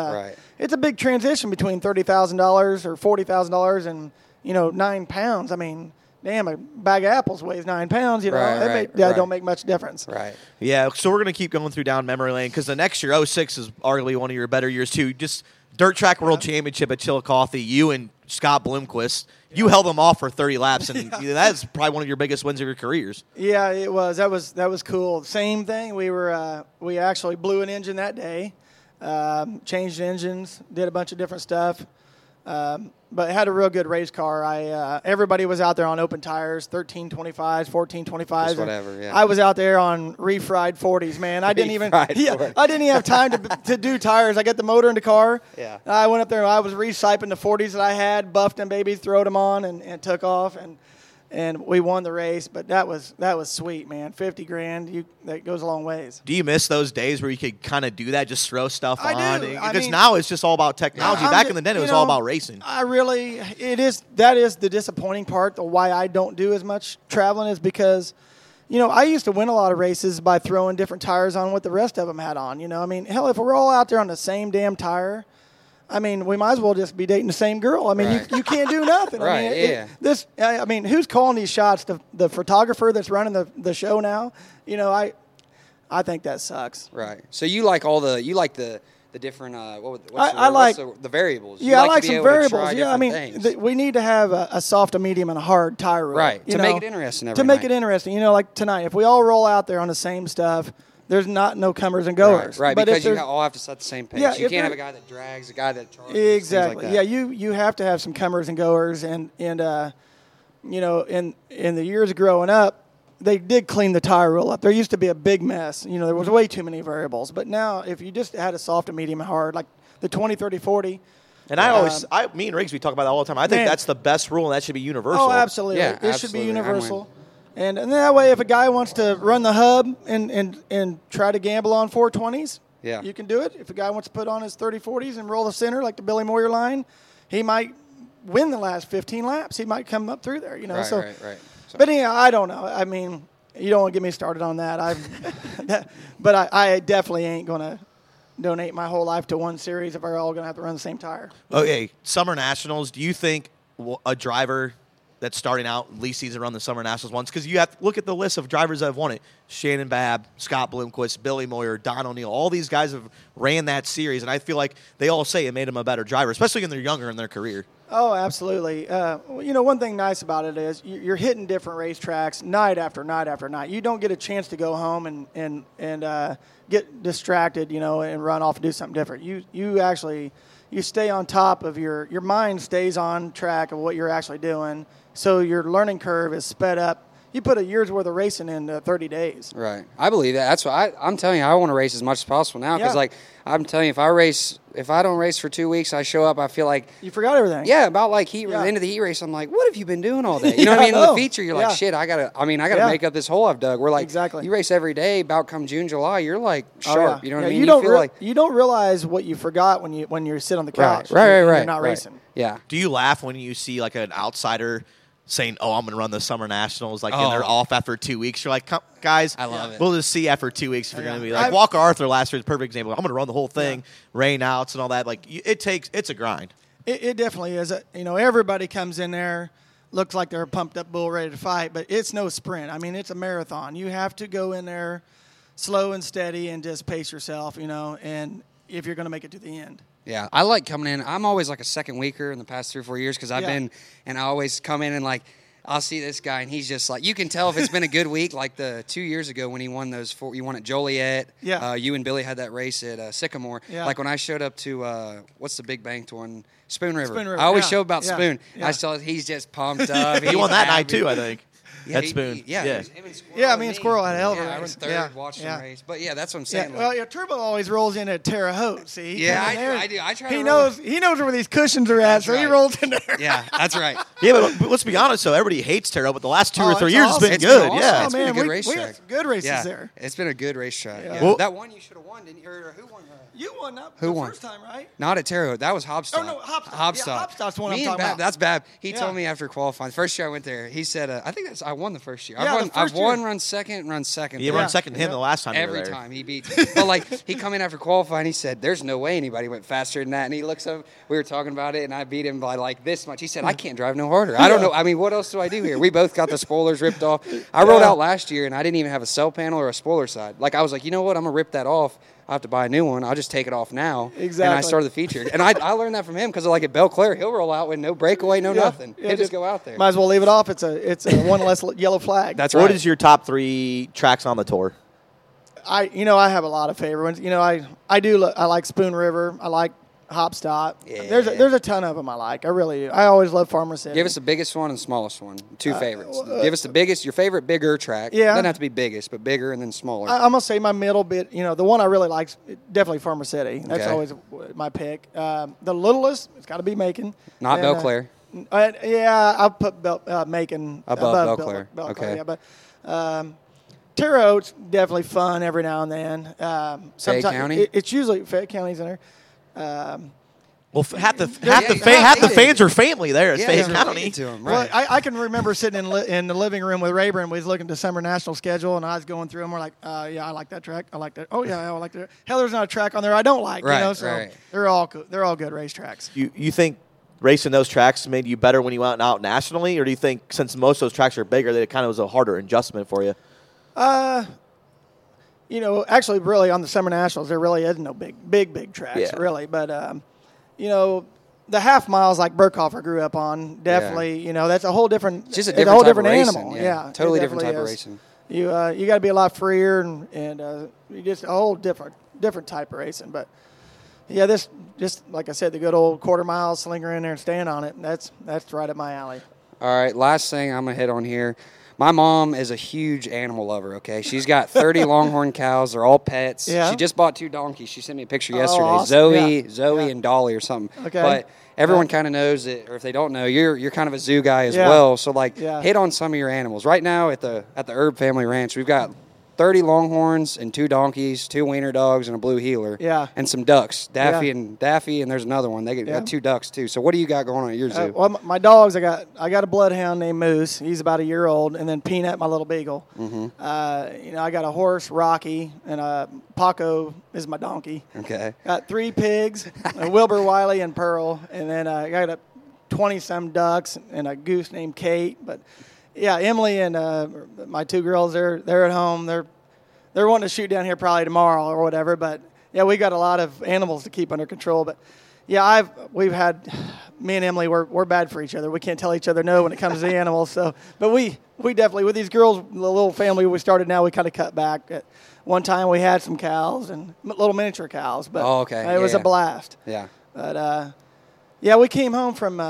it's a big transition between $30,000 or $40,000 and £9. damn, a bag of apples weighs 9 pounds. You know, that don't make much difference. Right. Yeah. So we're going to keep going through down memory lane because the next year, 06, is arguably one of your better years too. Just dirt track world championship at Chillicothe. You and Scott Bloomquist, you held them off for 30 laps, and that's probably one of your biggest wins of your careers. Yeah, it was. That was cool. Same thing. We were we actually blew an engine that day, changed engines, did a bunch of different stuff, but had a real good race car. Everybody was out there on open tires, 1325s, 1425s, whatever. Yeah. I was out there on refried 40s. Man, I didn't even I didn't even have time to do tires. I got the motor in the car. Yeah, and I went up there and I was resiping the 40s that I had, buffed them, baby, throwed them on, and took off, and we won the race. But that was sweet, man. $50,000, that goes a long ways. Do you miss those days where you could kind of do that, just throw stuff on? Because now it's just all about technology. Back in the day, it was all about racing. That is the disappointing part. Why I don't do as much traveling is because, I used to win a lot of races by throwing different tires on what the rest of them had on. Hell, if we're all out there on the same damn tire, we might as well just be dating the same girl. You can't do nothing. Right, who's calling these shots? The photographer that's running the show now? I think that sucks. Right. So you like the different the variables. Yeah, I like some variables. Yeah, we need to have a soft, a medium, and a hard tire rule. Right. To make it interesting every night. To make it interesting. Like tonight, if we all roll out there on the same stuff, there's no comers and goers. Right, but because you all have to set the same pace. Yeah, you can't have a guy that drags, a guy that charges. Exactly. Like that. Yeah, you have to have some comers and goers. And in the years growing up, they did clean the tire rule up. There used to be a big mess. There was way too many variables. But now, if you just had a soft, a medium, and hard, like the 20, 30, 40. And me and Riggs, we talk about that all the time. I think that's the best rule, and that should be universal. Oh, absolutely. Yeah, should be universal. And that way, if a guy wants to run the hub and try to gamble on 420s, you can do it. If a guy wants to put on his 3040s and roll the center like the Billy Moyer line, he might win the last 15 laps. He might come up through there, Right. So. But anyhow, I don't know. You don't want to get me started on that. But I definitely ain't going to donate my whole life to one series if we're all going to have to run the same tire. Okay, Summer Nationals, do you think a driver – that's starting out least season run the Summer Nationals once, because you have to look at the list of drivers that have won it. Shannon Babb, Scott Bloomquist, Billy Moyer, Don O'Neill, all these guys have ran that series, and I feel like they all say it made them a better driver, especially when they're younger in their career. Oh, absolutely. One thing nice about it is you're hitting different racetracks night after night after night. You don't get a chance to go home and get distracted, and run off and do something different. You actually stay on top of your mind stays on track of what you're actually doing. So your learning curve is sped up. You put a year's worth of racing in 30 days. Right. I believe that. That's what I'm telling you. I want to race as much as possible now because, I'm telling you, if I don't race for 2 weeks, I show up, I feel like you forgot everything. Yeah, about heat. The end of the heat race, I'm like, what have you been doing all day? You know what I mean? In the feature, you're shit. I gotta make up this hole I've dug. We're like, exactly. You race every day. About come June, July, you're like sharp. Oh, yeah. You know what I mean? You don't realize what you forgot when you sit on the couch. Right. You're not racing. Yeah. Do you laugh when you see an outsider saying, I'm going to run the Summer Nationals, and they're off after 2 weeks? You're like, guys, I love it. We'll just see after 2 weeks if you're going to be like, Walker Arthur last year is a perfect example. I'm going to run the whole thing, rain outs and all that. It's a grind. It definitely is. Everybody comes in there, looks like they're a pumped up bull ready to fight, but it's no sprint. It's a marathon. You have to go in there slow and steady and just pace yourself, and if you're going to make it to the end. Yeah, I like coming in. I'm always like a second weaker in the past 3 or 4 years because I've been, and I always come in and I'll see this guy and he's just you can tell if it's been a good week. Like the 2 years ago when he won those four, you won at Joliet. Yeah. You and Billy had that race at Sycamore. Yeah. Like when I showed up to what's the big banked one? Spoon River. I always show about Spoon. Yeah. I saw he's just pumped up. He won that night too, I think. Yeah, that Spoon. And Squirrel had a hell of a race. I was third watching the race. But, that's what I'm saying. Yeah. Turbo always rolls in at Terre Haute, see? Yeah, I do. I try to He knows where these cushions are at, he rolls in there. Yeah, that's right. Yeah, but let's be honest, though. Everybody hates Terre Haute, but the last two or 3 years has been good. It's been a good racetrack. We had some good races there. It's been a good racetrack. Yeah. Well, that one you should have won, didn't you? Or who won that? You won the first time, right? Not at Terre Haute. That was Hobstop. Oh, no, Hobstop. Yeah, Hobstop's one I'm talking about. That's Bab. He told me after qualifying. The first year I went there, he said, I won the first year. Yeah, I've won, run second. You run second to him the last time. Every time he beat me. But he come in after qualifying, he said, there's no way anybody went faster than that. And he looks up, we were talking about it, and I beat him by this much. He said, I can't drive no harder. I don't know. I mean, what else do I do here? We both got the spoilers ripped off. I rolled out last year, and I didn't even have a cell panel or a spoiler side. Like, I was like, you know what? I'm going to rip that off. I have to buy a new one. I'll just take it off now. Exactly. And I started the feature. And I learned that from him because, like, at Belclair, he'll roll out with no breakaway, no nothing. He'll just go out there. Might as well leave it off. It's a one less yellow flag. That's right. What is your top three tracks on the tour? I have a lot of favorite ones. You know, I do. I like Spoon River. I like Hopstop. Yeah. There's a ton of them I like. I really do. I always love Farmer City. Give us the biggest one and the smallest one. Two favorites. Give us the biggest, your favorite bigger track. Yeah. Doesn't have to be biggest, but bigger and then smaller. I'm going to say my middle bit, the one I really like is definitely Farmer City. That's always my pick. The littlest, it's got to be Macon. Not Belclair. I'll put Macon above Belclair. Belclair. Okay. Yeah, but... Terre Haute's definitely fun every now and then. Fayette County? It's usually Fayette County's in there. Half the fans are family there at Fayette County. To them, right. Well, I can remember sitting in the living room with Rayburn. We was looking at the summer national schedule, and I was going through them. We're like, I like that track. I like that. Oh, yeah, I like that. Hell, there's not a track on there I don't like. Right, so right. They're all good racetracks. You think racing those tracks made you better when you went out nationally, or do you think since most of those tracks are bigger that it kind of was a harder adjustment for you? Actually, really, on the Summer Nationals, there really isn't no big tracks, really. But, the half miles like Burkhofer grew up on, definitely, that's a whole different animal. It's just a different type of racing. Yeah, totally different type of racing. You got to be a lot freer and just a whole different type of racing. But, yeah, this, just like I said, the good old quarter mile slinger in there and stand on it, that's right up my alley. All right, last thing I'm going to hit on here. My mom is a huge animal lover, okay? She's got 30 longhorn cows. They're all pets. Yeah. She just bought 2 donkeys. She sent me a picture yesterday. Awesome. Zoe, and Dolly or something. Okay. But everyone kind of knows it, or if they don't know, you're kind of a zoo guy as well. So, hit on some of your animals. Right now at the Erb Family Ranch, we've got 30 longhorns and 2 donkeys, 2 wiener dogs, and a blue heeler. Yeah. And some ducks, Daffy, and there's another one. They got 2 ducks too. So what do you got going on at your zoo? Well, my dogs, I got a bloodhound named Moose. He's about a year old, and then Peanut, my little beagle. Mm-hmm. I got a horse, Rocky, and Paco is my donkey. Okay. Got 3 pigs, Wilbur, Wiley, and Pearl, and then I got 20 some ducks and a goose named Kate, but. Yeah, Emily and my 2 girls, they're at home. They're wanting to shoot down here probably tomorrow or whatever. But, we got a lot of animals to keep under control. But, me and Emily, we're bad for each other. We can't tell each other no when it comes to the animals. So, but we definitely, with these girls, the little family we started now, we kind of cut back. At one time we had some cows and little miniature cows. But it was a blast. Yeah. But, we came home from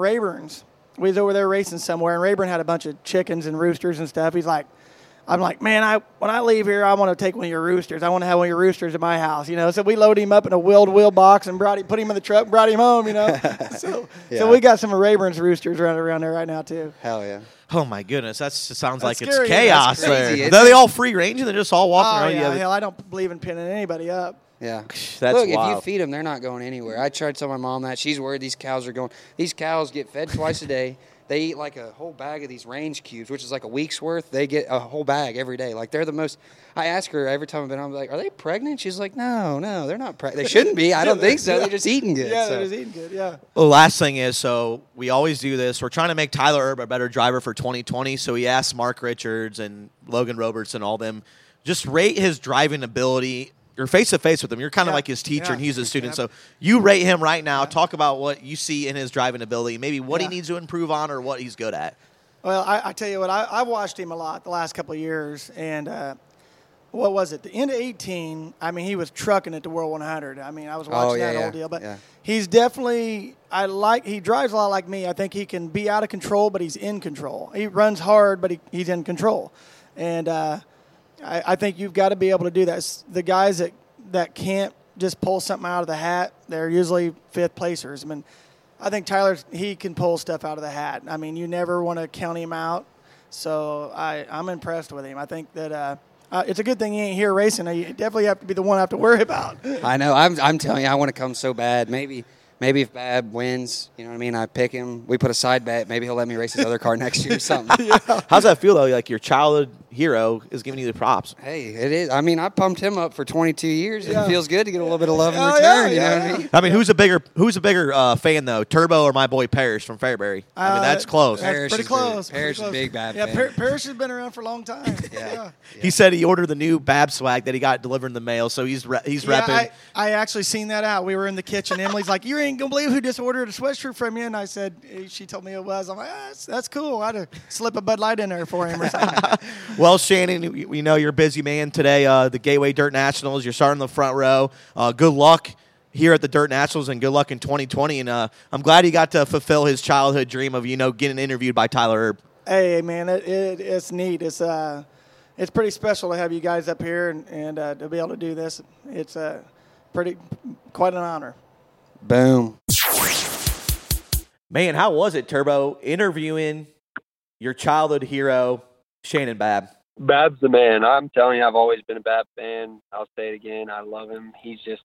Rayburn's. We was over there racing somewhere, and Rayburn had a bunch of chickens and roosters and stuff. He's like, I'm like, man, when I leave here, I want to take one of your roosters. I want to have one of your roosters at my house, So we loaded him up in a wheeled wheel box and put him in the truck and brought him home, So we got some of Rayburn's roosters around there right now, too. Hell, yeah. Oh, my goodness. That just sounds like it's chaos there. Are they all free ranging? They're just all walking around? Yeah, hell, I don't believe in pinning anybody up. Yeah. Look, if you feed them, they're not going anywhere. I tried to tell my mom that. She's worried these cows are going. These cows get fed twice a day. They eat like a whole bag of these range cubes, which is like a week's worth. They get a whole bag every day. Like, they're the most. I ask her every time I've been on, I'm like, are they pregnant? She's like, no, they're not pregnant. They shouldn't be. I don't think so. They're just eating good. Yeah, they're just eating good, yeah. Well, last thing is, so we always do this. We're trying to make Tyler Erb a better driver for 2020. So he asked Mark Richards and Logan Roberts and all them, just rate his driving ability. You're face-to-face with him. You're kind of like his teacher, and he's a student. So you rate him right now. Yeah. Talk about what you see in his driving ability, maybe what he needs to improve on or what he's good at. Well, I tell you what, I watched him a lot the last couple of years. And what was it? The end of 2018, I mean, he was trucking at the World 100. I mean, I was watching that whole deal. But he's definitely – he drives a lot like me. I think he can be out of control, but he's in control. He runs hard, but he's in control. And I think you've got to be able to do that. The guys that can't just pull something out of the hat, they're usually fifth placers. I mean, I think Tyler, he can pull stuff out of the hat. I mean, you never want to count him out. So I'm impressed with him. I think that it's a good thing he ain't here racing. You definitely have to be the one I have to worry about. I know. I'm telling you, I want to come so bad. Maybe if Bab wins, you know what I mean, I pick him. We put a side bet. Maybe he'll let me race his other car next year or something. How's that feel, though? Like your childhood hero is giving you the props. Hey, it is. I mean, I pumped him up for 22 years. Yeah. It feels good to get a little bit of love in return. You know what I mean? I mean, who's a bigger fan though, Turbo or my boy Parrish from Fairbury? I mean, that's close. Parrish is pretty close. Parrish is a big Bab fan. Yeah, Parrish has been around for a long time. He said he ordered the new Bab swag that he got delivered in the mail, so he's repping. I actually seen that out. We were in the kitchen. Emily's like, "You ain't gonna believe who just ordered a sweatshirt from you." And I said, "She told me it was." I'm like, "That's cool." I had to slip a Bud Light in there for him or something. Well, Shannon, we know you're a busy man today. The Gateway Dirt Nationals, you're starting in the front row. Good luck here at the Dirt Nationals, and good luck in 2020. And I'm glad he got to fulfill his childhood dream of, getting interviewed by Tyler Erb. Hey, man, it's neat. It's pretty special to have you guys up here and to be able to do this. It's quite an honor. Boom. Man, how was it, Turbo, interviewing your childhood hero, Shannon Babb? Bab's the man. I'm telling you, I've always been a Bab fan. I'll say it again. I love him. He's just,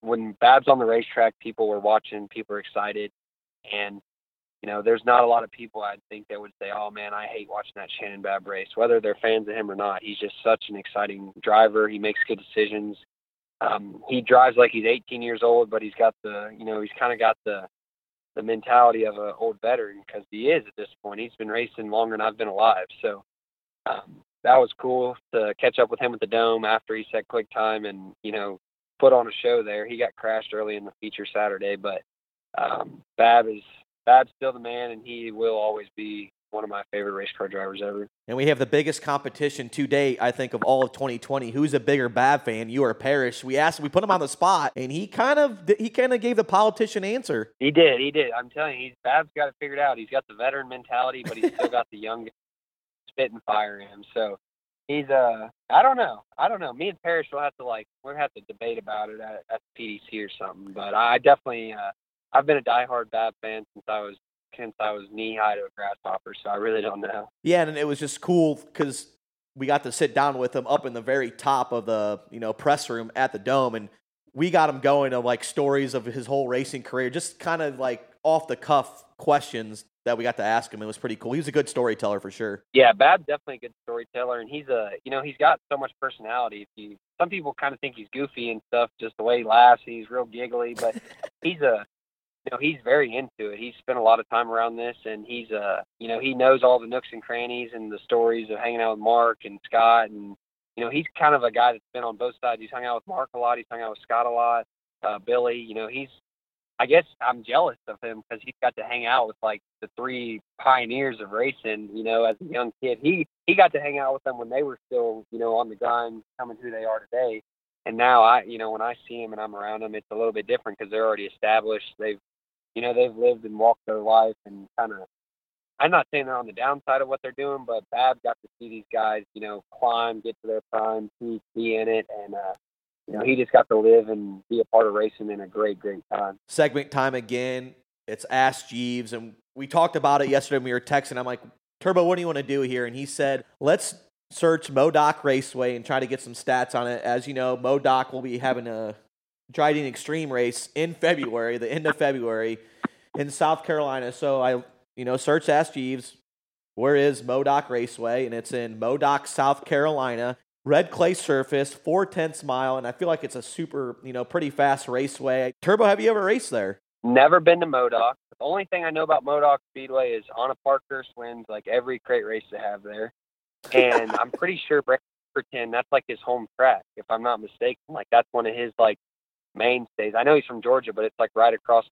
when Bab's on the racetrack, people were watching, people are excited. And, there's not a lot of people I think that would say, oh man, I hate watching that Shannon Babb race, whether they're fans of him or not. He's just such an exciting driver. He makes good decisions. He drives like he's 18 years old, but he's got the mentality of an old veteran, because he is at this point. He's been racing longer than I've been alive. So that was cool to catch up with him at the Dome after he set quick time and, put on a show there. He got crashed early in the feature Saturday, but Bab's still the man, and he will always be one of my favorite race car drivers ever. And we have the biggest competition to date, I think, of all of 2020. Who's a bigger Bab fan, you or Parrish? We put him on the spot, and he kind of gave the politician answer. He did. I'm telling you, Bab's got it figured out. He's got the veteran mentality, but he's still got the young spit and fire in him. So he's I don't know. Me and Parrish will have to debate about it at PDC or something. But I definitely I've been a diehard Bab fan since I was knee-high to a grasshopper, so I really don't know. Yeah, and it was just cool because we got to sit down with him up in the very top of the press room at the Dome, and we got him going on stories of his whole racing career, just kind of off-the-cuff questions that we got to ask him. It was pretty cool. He was a good storyteller for sure. Yeah, Bab's definitely a good storyteller, and he's he's got so much personality. Some people kind of think he's goofy and stuff, just the way he laughs, and he's real giggly, but he's very into it. He's spent a lot of time around this, and he's, he knows all the nooks and crannies and the stories of hanging out with Mark and Scott. And, he's kind of a guy that's been on both sides. He's hung out with Mark a lot. He's hung out with Scott a lot. Billy, I guess I'm jealous of him because he's got to hang out with the three pioneers of racing, as a young kid. He got to hang out with them when they were still, on the grind, becoming who they are today. And now when I see him and I'm around him, it's a little bit different because they're already established. They've lived and walked their life, and I'm not saying they're on the downside of what they're doing, but Bab got to see these guys, climb, get to their prime, be in it, and he just got to live and be a part of racing in a great, great time. Segment time again. It's Ask Jeeves, and we talked about it yesterday when we were texting. I'm like, Turbo, what do you want to do here? And he said, let's search Modoc Raceway and try to get some stats on it. As you know, Modoc will be having a Dryden Extreme race in February, the end of February, in South Carolina. So I, search Ask Jeeves, where is Modoc Raceway? And it's in Modoc, South Carolina. Red clay surface, 0.4 mile, and I feel like it's a super, pretty fast raceway. Turbo, have you ever raced there? Never been to Modoc. The only thing I know about Modoc Speedway is Anna Parker wins every crate race they have there. And I'm pretty sure Brandon Sheppard, that's his home track, if I'm not mistaken. That's one of his mainstays. I know he's from Georgia, but it's right across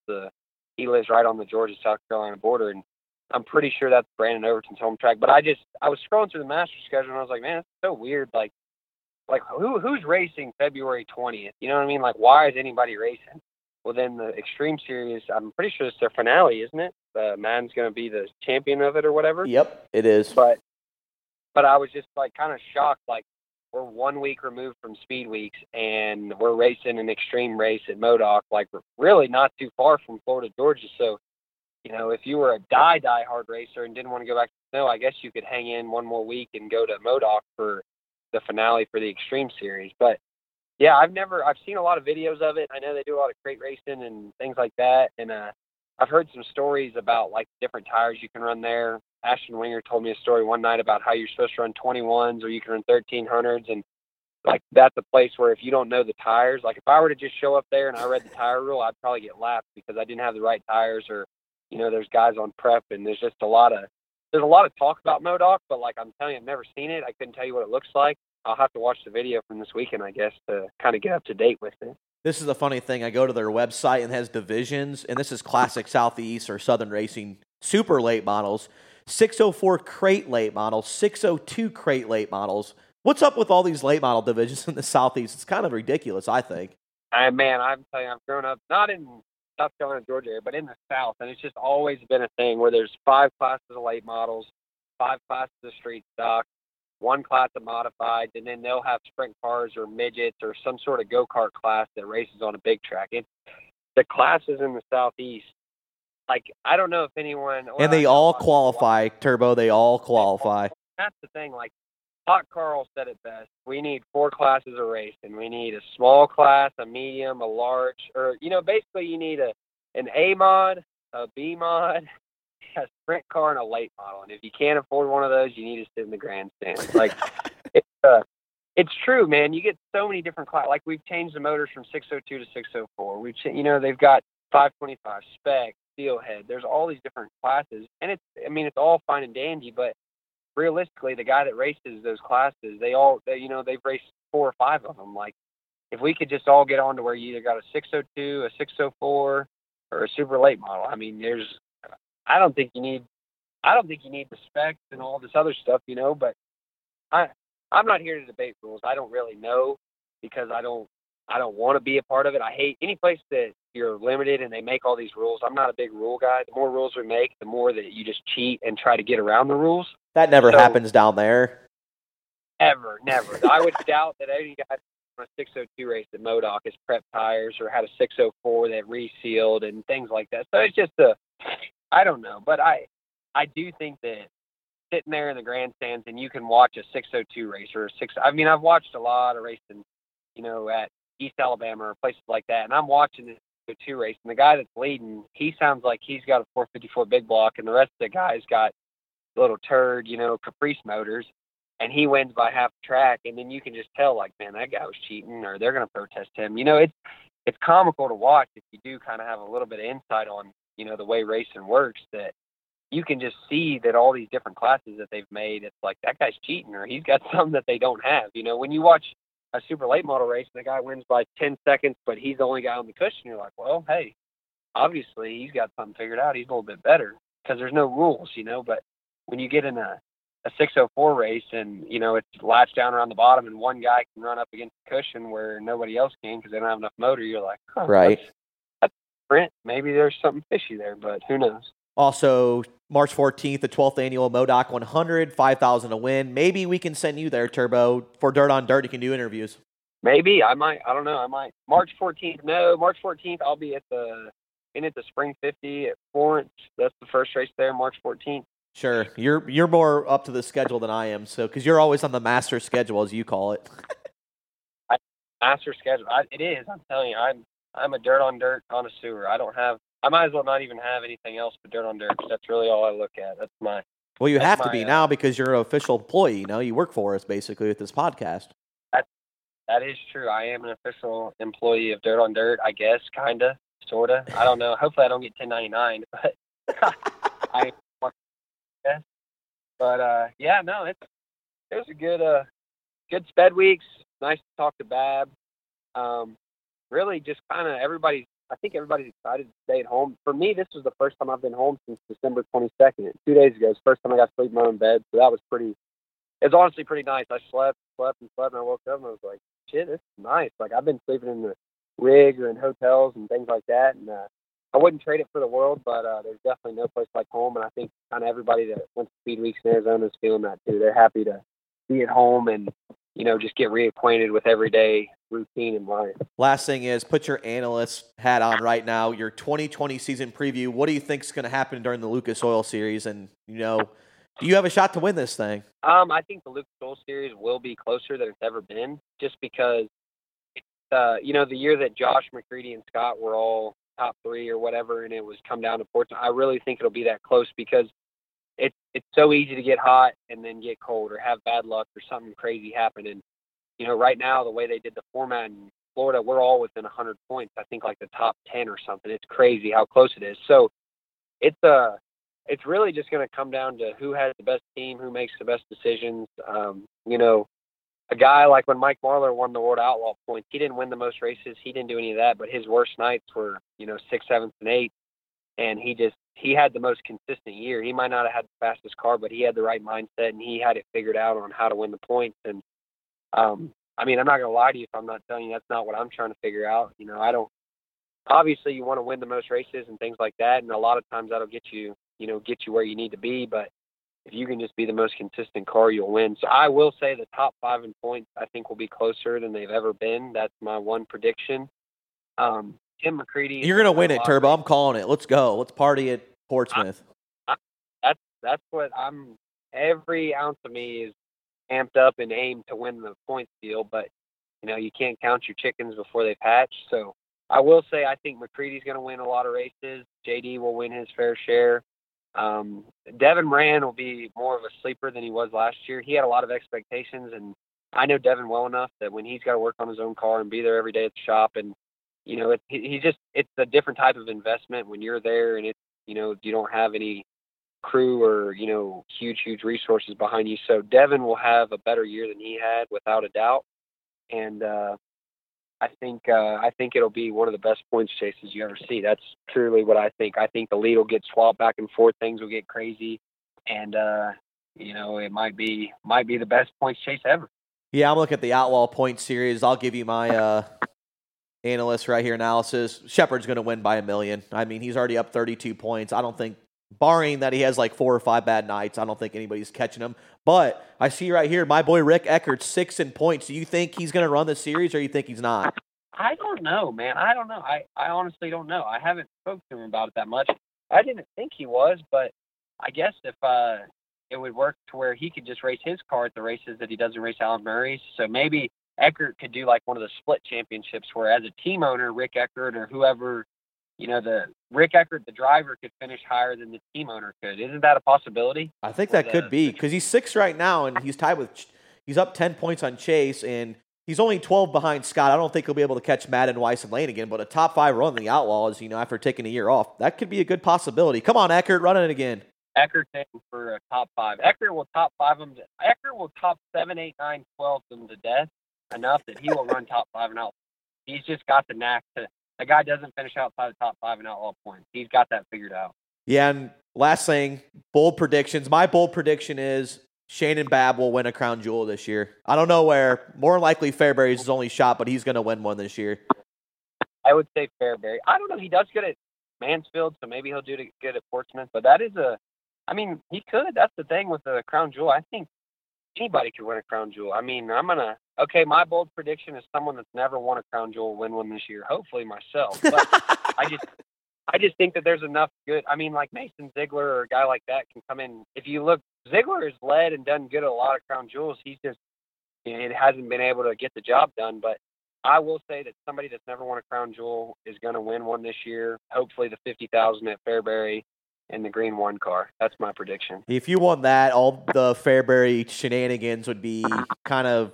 he lives right on the Georgia-South Carolina border, and I'm pretty sure that's Brandon Overton's home track. But I was scrolling through the master schedule, and I was like, man, it's so weird. Who's racing February 20th? You know what I mean? Why is anybody racing? Well, then the Extreme Series, I'm pretty sure it's their finale, isn't it? Madden's going to be the champion of it or whatever. Yep, it is. But I was just kind of shocked. We're 1 week removed from Speed Weeks, and we're racing an extreme race at Modoc. We're really not too far from Florida, Georgia. So, if you were a die-hard racer and didn't want to go back to snow, I guess you could hang in one more week and go to Modoc for the finale for the Extreme Series. But yeah, I've seen a lot of videos of it. I know they do a lot of crate racing and things like that. And I've heard some stories about like different tires you can run there. Ashton Winger told me a story one night about how you're supposed to run 21s or you can run 1300s. And like, that's a place where if you don't know the tires, like if I were to just show up there and I read the tire rule, I'd probably get lapped because I didn't have the right tires, or, you know, there's guys on prep, and there's just a lot of talk about MoDoc, but like, I'm telling you, I've never seen it. I couldn't tell you what it looks like. I'll have to watch the video from this weekend, I guess, to kind of get up to date with it. This is a funny thing. I go to their website and it has divisions, and this is classic Southeast or Southern Racing super late models, 604 crate late models, 602 crate late models. What's up with all these late model divisions in the Southeast? It's kind of ridiculous, I think. Man, I'm telling you, I've grown up not in South Carolina, Georgia area, but in the South, and it's just always been a thing where there's 5 classes of late models, 5 classes of street stock, 1 class of modified, and then they'll have sprint cars or midgets or some sort of go-kart class that races on a big track. The classes in the Southeast, like, I don't know if anyone... Well, and they all qualify, Turbo, they all qualify. That's the thing, like, Hot Carl said it best. We need 4 classes of racing. We need a small class, a medium, a large, or, you know, basically you need an A mod, a B mod, a sprint car, and a late model. And if you can't afford one of those, you need to sit in the grandstand. Like, it's true, man. You get so many different classes. Like, we've changed the motors from 602 to 604. You know, they've got 525, spec, steelhead. There's all these different classes. And it's all fine and dandy, but realistically, the guy that races those classes, they've raced 4 or 5 of them. Like, if we could just all get on to where you either got a 602, a 604, or a super late model. I mean, I don't think you need the specs and all this other stuff, you know, but I'm not here to debate rules. I don't really know because I don't want to be a part of it. I hate any place that you're limited and they make all these rules. I'm not a big rule guy. The more rules we make, the more that you just cheat and try to get around the rules. That never happens down there. Never. I would doubt that any guy on a 602 race at MoDoc has prepped tires or had a 604 that resealed and things like that. So it's just I don't know. But I do think that sitting there in the grandstands and you can watch a 602 race or I've watched a lot of racing, you know, at East Alabama or places like that. And I'm watching this 602 race, and the guy that's leading, he sounds like he's got a 454 big block, and the rest of the guys got little turd, you know, Caprice motors, and he wins by half the track. And then you can just tell, like, man, that guy was cheating, or they're going to protest him. You know, it's comical to watch if you do kind of have a little bit of insight on, you know, the way racing works, that you can just see that all these different classes that they've made, it's like that guy's cheating, or he's got something that they don't have. You know, when you watch a super late model race and the guy wins by 10 seconds, but he's the only guy on the cushion, you're like, well, hey, obviously he's got something figured out. He's a little bit better because there's no rules, you know, but when you get in a 604 race and, you know, it's latched down around the bottom and one guy can run up against the cushion where nobody else can because they don't have enough motor, you're like, oh, right. That's different. Maybe there's something fishy there, but who knows? Also, March 14th, the 12th annual MoDoc 100, 5,000 to win. Maybe we can send you there, Turbo, for Dirt on Dirt. You can do interviews. Maybe. I might. I don't know. I might. March 14th, I'll be at the Spring 50 at Florence. That's the first race there, March 14th. Sure. You're more up to the schedule than I am, so, because you're always on the master schedule, as you call it. Master schedule. It is. I'm telling you, I'm a Dirt on Dirt connoisseur. I might as well not even have anything else but Dirt on Dirt, because that's really all I look at. That's my... Well, you have to be now because you're an official employee. You know, you work for us, basically, with this podcast. That is true. I am an official employee of Dirt on Dirt, I guess, kind of, sort of. I don't know. Hopefully I don't get 1099, but... it was a good sped weeks. Nice to talk to Bab. Really just kind of everybody's excited to stay at home. For me, this was the first time I've been home since December 22nd. 2 days ago, it was the first time I got to sleep in my own bed. So that was it was honestly pretty nice. I slept and I woke up and I was like, shit, this is nice. Like, I've been sleeping in the rig or in hotels and things like that. And, I wouldn't trade it for the world, but there's definitely no place like home. And I think kind of everybody that went to Speed Weeks in Arizona is feeling that too. They're happy to be at home and, you know, just get reacquainted with everyday routine and life. Last thing is, put your analyst hat on right now. Your 2020 season preview. What do you think is going to happen during the Lucas Oil Series? And, you know, do you have a shot to win this thing? I think the Lucas Oil Series will be closer than it's ever been, just because, the year that Josh, McCready, and Scott were all top three or whatever, and it was come down to Portsmouth. I really think it'll be that close because it's so easy to get hot and then get cold or have bad luck or something crazy happen. And, you know, right now, the way they did the format in Florida, we're all within 100 points, I think, like the top 10 or something. It's crazy how close it is. So it's really just going to come down to who has the best team, who makes the best decisions. You know, a guy like when Mike Marler won the World Outlaw points, he didn't win the most races. He didn't do any of that, but his worst nights were, you know, 6th, 7th, and 8th. And he had the most consistent year. He might not have had the fastest car, but he had the right mindset and he had it figured out on how to win the points. And, I mean, I'm not going to lie to you if I'm not telling you that's not what I'm trying to figure out. You know, obviously you want to win the most races and things like that. And a lot of times that'll get you where you need to be. But if you can just be the most consistent car, you'll win. So I will say the top 5 in points, I think, will be closer than they've ever been. That's my one prediction. Tim McCready. You're going to win it, Turbo. I'm calling it. Let's go. Let's party at Portsmouth. That's what I'm – every ounce of me is amped up and aimed to win the points deal, but, you know, you can't count your chickens before they've hatched. So I will say I think McCready's going to win a lot of races. J.D. will win his fair share. Devin Moran will be more of a sleeper than he was last year. He had a lot of expectations, and I know Devin well enough that when he's got to work on his own car and be there every day at the shop and, you know, it's a different type of investment when you're there and it's, you know, you don't have any crew or, you know, huge resources behind you. So Devin will have a better year than he had without a doubt. And, I think it'll be one of the best points chases you ever see. That's truly what I think. I think the lead will get swapped back and forth. Things will get crazy. And, you know, it might be the best points chase ever. Yeah. I'm looking at the Outlaw Point Series. I'll give you my, analyst right here, analysis. Sheppard's going to win by 1 million. I mean, he's already up 32 points. I don't think, barring that he has like 4 or 5 bad nights, I don't think anybody's catching him. But I see right here, my boy Rick Eckert, 6th in points. Do you think he's going to run the series or you think he's not? I don't know, man. I don't know. I honestly don't know. I haven't spoken to him about it that much. I didn't think he was, but I guess if it would work to where he could just race his car at the races that he doesn't race Alan Murray's. So maybe Eckert could do like one of the split championships where as a team owner, Rick Eckert or whoever, you know, the Rick Eckert, the driver, could finish higher than the team owner could. Isn't that a possibility? I think that could be because he's 6th right now and he's tied with, he's up 10 points on Chase and he's only 12 behind Scott. I don't think he'll be able to catch Matt and Weiss and Lane again, but a top 5 run in the Outlaws, you know, after taking a year off, that could be a good possibility. Come on, Eckert, run it again. Eckert for a top 5. Eckert will top 5 them. Eckert will top 7, 8, 9, 12 them to death. Enough that he will run top 5 and out. He's just got the knack to. The guy doesn't finish outside the top 5 and outlaw points. He's got that figured out. Yeah, and last thing, bold predictions. My bold prediction is Shannon Babb will win a crown jewel this year. I don't know where. More likely Fairbury's his only shot, but he's going to win one this year. I would say Fairbury. I don't know. He does good at Mansfield, so maybe he'll do good at Portsmouth. But that is a. I mean, he could. That's the thing with the crown jewel. I think anybody could win a crown jewel. I mean, okay, my bold prediction is someone that's never won a crown jewel will win one this year. Hopefully myself. But I just think that there's enough good. I mean, like Mason Ziegler or a guy like that can come in. If you look, Ziegler has led and done good at a lot of crown jewels. He's just, you know, it hasn't been able to get the job done. But I will say that somebody that's never won a crown jewel is going to win one this year. Hopefully the 50,000 at Fairbury. In the green one car. That's my prediction. If you won that, all the Fairbury shenanigans would be kind of,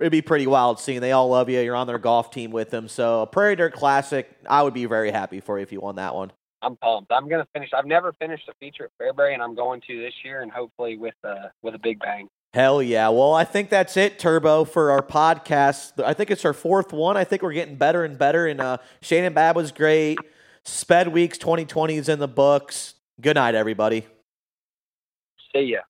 it'd be pretty wild seeing they all love you. You're on their golf team with them. So a Prairie Dirt Classic, I would be very happy for you if you won that one. I'm pumped. I'm going to finish. I've never finished a feature at Fairbury, and I'm going to this year and hopefully with a big bang. Hell yeah. Well, I think that's it, Turbo, for our podcast. I think it's our 4th one. I think we're getting better and better. And Shannon Babb was great. Sped Weeks 2020 is in the books. Good night, everybody. See ya.